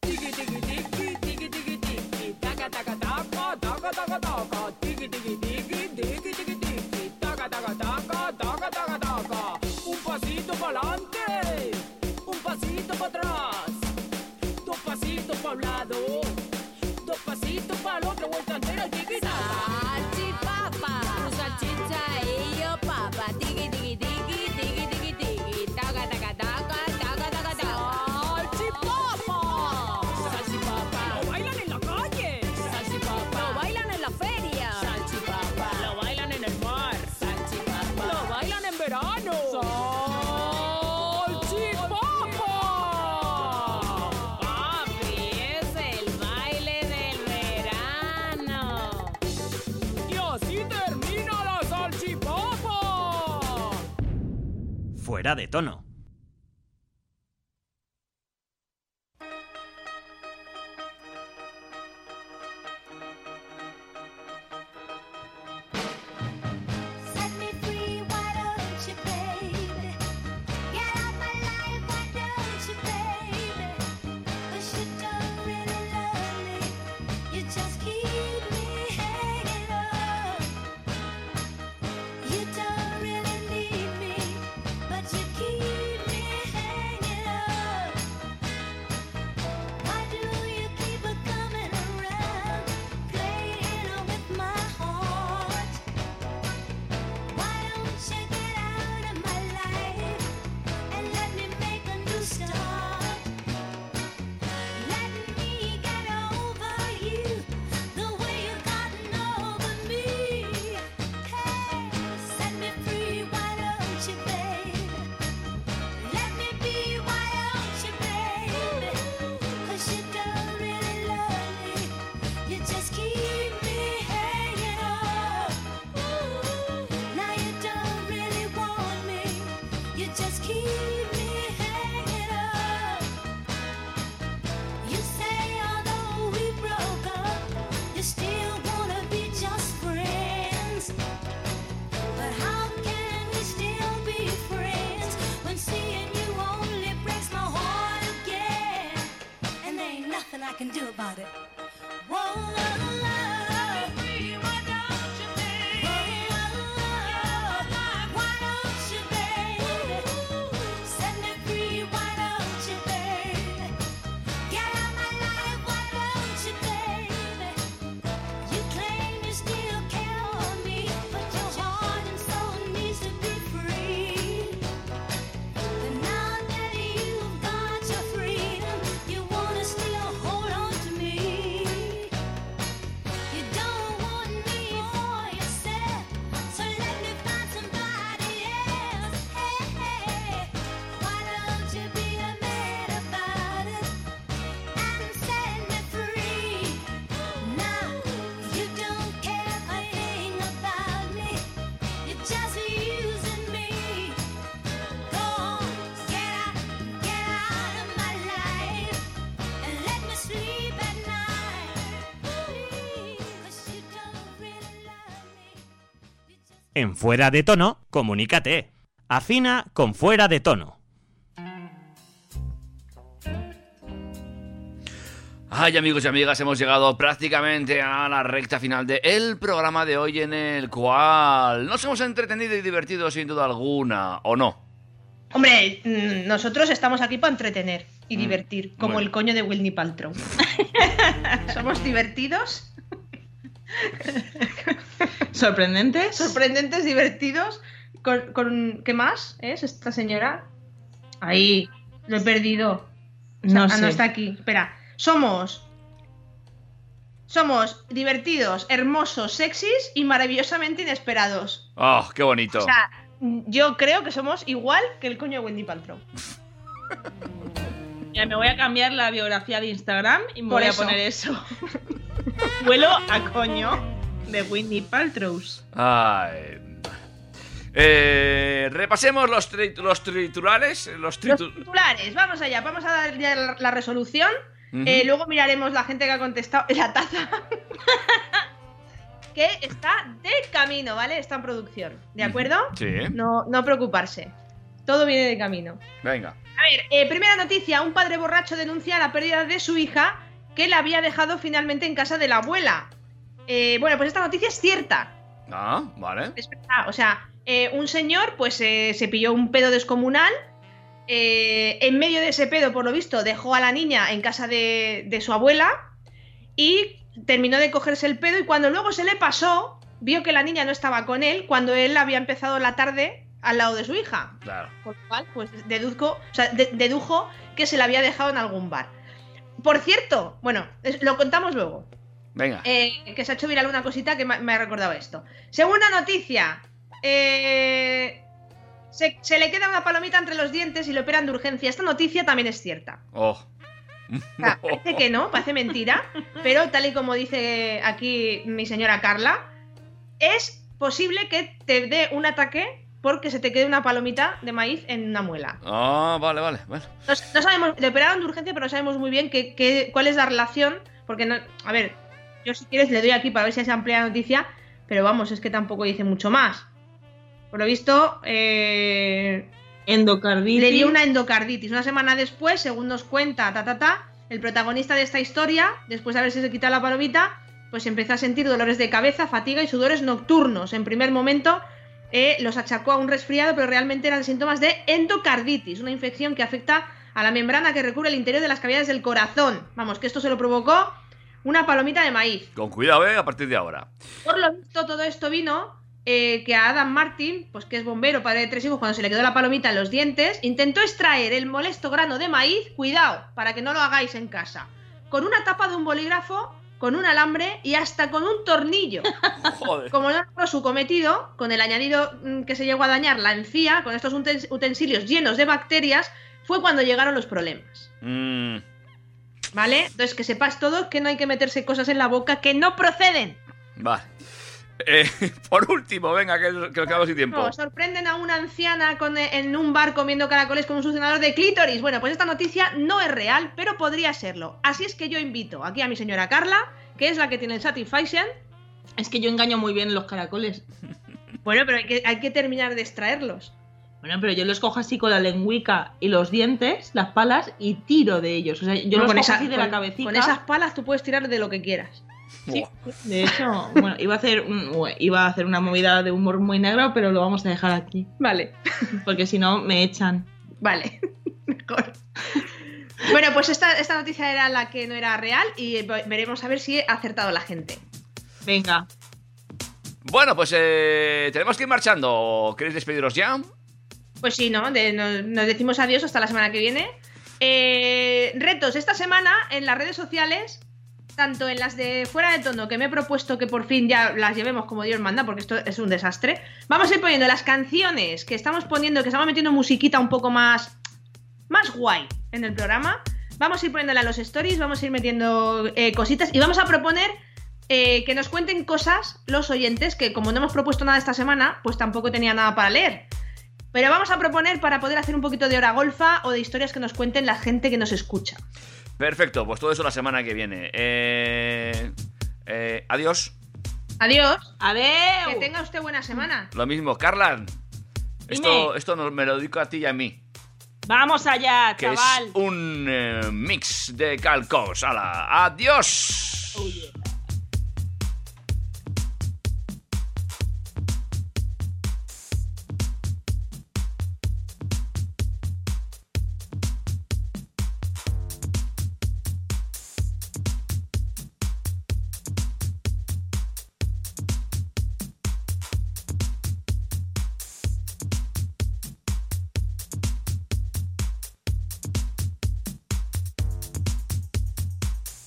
Tiki tiki tiki, tiki tiki tiki, taca taca taca, taca taca taca, tiki tiki tiki, tiki tiki tiki, taca taca taca, taca taca taca. Un pasito para adelante, un pasito para atrás, 2 pasitos para un lado, 2 pasitos para el otro, vuelta entera y tiquita. Salchipapa, salchicha y yo papa, tiki tiki tiki, tiki tiki tiki, taca taca taca, taca taca taca. fuera de tono. En Fuera de Tono, comunícate. Afina con Fuera de Tono. Ay, amigos y amigas, hemos llegado prácticamente a la recta final del programa de hoy, en el cual nos hemos entretenido y divertido sin duda alguna, ¿o no? Hombre, nosotros estamos aquí para entretener y divertir, como bueno, el coño de Whitney Paltrow. Somos divertidos. Sorprendentes, divertidos. Con ¿qué más es esta señora? Ahí, lo he perdido. No, no está aquí. Espera, somos divertidos, hermosos, sexys y maravillosamente inesperados. ¡Oh, qué bonito! O sea, yo creo que somos igual que el coño de Wendy Paltrow. Ya me voy a cambiar la biografía de Instagram y me voy a poner eso. Vuelo a coño de Whitney Paltrow. Repasemos los titulares. Vamos allá, vamos a dar ya la resolución. Luego miraremos la gente que ha contestado en la taza. Que está de camino, ¿vale? Está en producción, ¿de acuerdo? Sí. No preocuparse. Todo viene de camino. Venga. A ver, primera noticia. Un padre borracho denuncia la pérdida de su hija, que la había dejado finalmente en casa de la abuela. Bueno, pues esta noticia es cierta. Ah, vale. Es verdad, o sea, un señor pues se pilló un pedo descomunal. En medio de ese pedo, por lo visto, dejó a la niña en casa de su abuela y terminó de cogerse el pedo, y cuando luego se le pasó, vio que la niña no estaba con él cuando él había empezado la tarde al lado de su hija. Claro. Con lo cual, pues dedujo que se la había dejado en algún bar. Por cierto, bueno, lo contamos luego. Venga. Que se ha hecho viral una cosita que me ha recordado esto. Segunda noticia. Se le queda una palomita entre los dientes y lo operan de urgencia. Esta noticia también es cierta. Oh. O sea, parece que no, parece mentira. Pero tal y como dice aquí mi señora Carla, es posible que te dé un ataque porque se te quede una palomita de maíz en una muela. Ah, vale, vale. Bueno. No sabemos, le operaron de urgencia, pero no sabemos muy bien cuál es la relación, porque no, a ver, yo si quieres le doy aquí para ver si se amplía la noticia, pero vamos, es que tampoco dice mucho más. Por lo visto, endocarditis. Le dio una endocarditis. Una semana después, según nos cuenta, el protagonista de esta historia, después de haberse quitado la palomita, pues empezó a sentir dolores de cabeza, fatiga y sudores nocturnos. En primer momento los achacó a un resfriado, pero realmente eran síntomas de endocarditis, una infección que afecta a la membrana que recubre el interior de las cavidades del corazón. Vamos, que esto se lo provocó una palomita de maíz. Con cuidado, a partir de ahora. Por lo visto, todo esto vino que a Adam Martin, pues que es bombero, padre de 3 hijos, cuando se le quedó la palomita en los dientes, intentó extraer el molesto grano de maíz, cuidado, para que no lo hagáis en casa, con una tapa de un bolígrafo, con un alambre y hasta con un tornillo. Joder. Como no logró su cometido, con el añadido que se llegó a dañar la encía, con estos utensilios llenos de bacterias, fue cuando llegaron los problemas. ¿Vale? Entonces, que sepas todo que no hay que meterse cosas en la boca que no proceden. Vale. Por último, venga, que nos quedamos sin tiempo. No, sorprenden a una anciana en un bar comiendo caracoles con un succionador de clítoris. Bueno, pues esta noticia no es real, pero podría serlo. Así es que yo invito aquí a mi señora Carla, que es la que tiene el Satisfaction. Es que yo engaño muy bien los caracoles. Bueno, pero hay que terminar de extraerlos. Bueno, pero yo los cojo así con la lengüica y los dientes, las palas, y tiro de ellos. O sea, yo no, los cojo así de la cabecita. Con esas palas tú puedes tirar de lo que quieras. Sí. De hecho, bueno, iba a hacer una movida de humor muy negro, pero lo vamos a dejar aquí. Vale. Porque si no, me echan. Vale, mejor. Bueno, pues esta noticia era la que no era real y veremos a ver si ha acertado la gente. Venga. Bueno, pues tenemos que ir marchando. ¿Queréis despediros ya? Pues sí, ¿no? Nos decimos adiós hasta la semana que viene. Retos esta semana en las redes sociales, tanto en las de Fuera de Tono, que me he propuesto que por fin ya las llevemos como Dios manda, porque esto es un desastre. Vamos a ir poniendo las canciones que estamos poniendo, que estamos metiendo musiquita un poco más guay en el programa. Vamos a ir poniéndole a los stories, vamos a ir metiendo cositas y vamos a proponer que nos cuenten cosas los oyentes, que como no hemos propuesto nada esta semana, pues tampoco tenía nada para leer. Pero vamos a proponer para poder hacer un poquito de hora golfa o de historias que nos cuenten la gente que nos escucha. Perfecto, pues todo eso la semana que viene. Adiós. Adiós. Adiós. Que tenga usted buena semana. Lo mismo, Carlan. Esto me lo dedico a ti y a mí. Vamos allá, que chaval. Es un mix de Carl Cox. ¡Hala! ¡Adiós! Oh, yeah.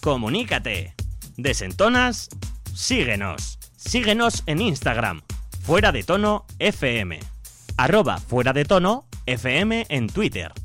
Comunícate. Desentonas, síguenos. Síguenos en Instagram, Fuera de Tono FM. @Fuera de Tono FM en Twitter.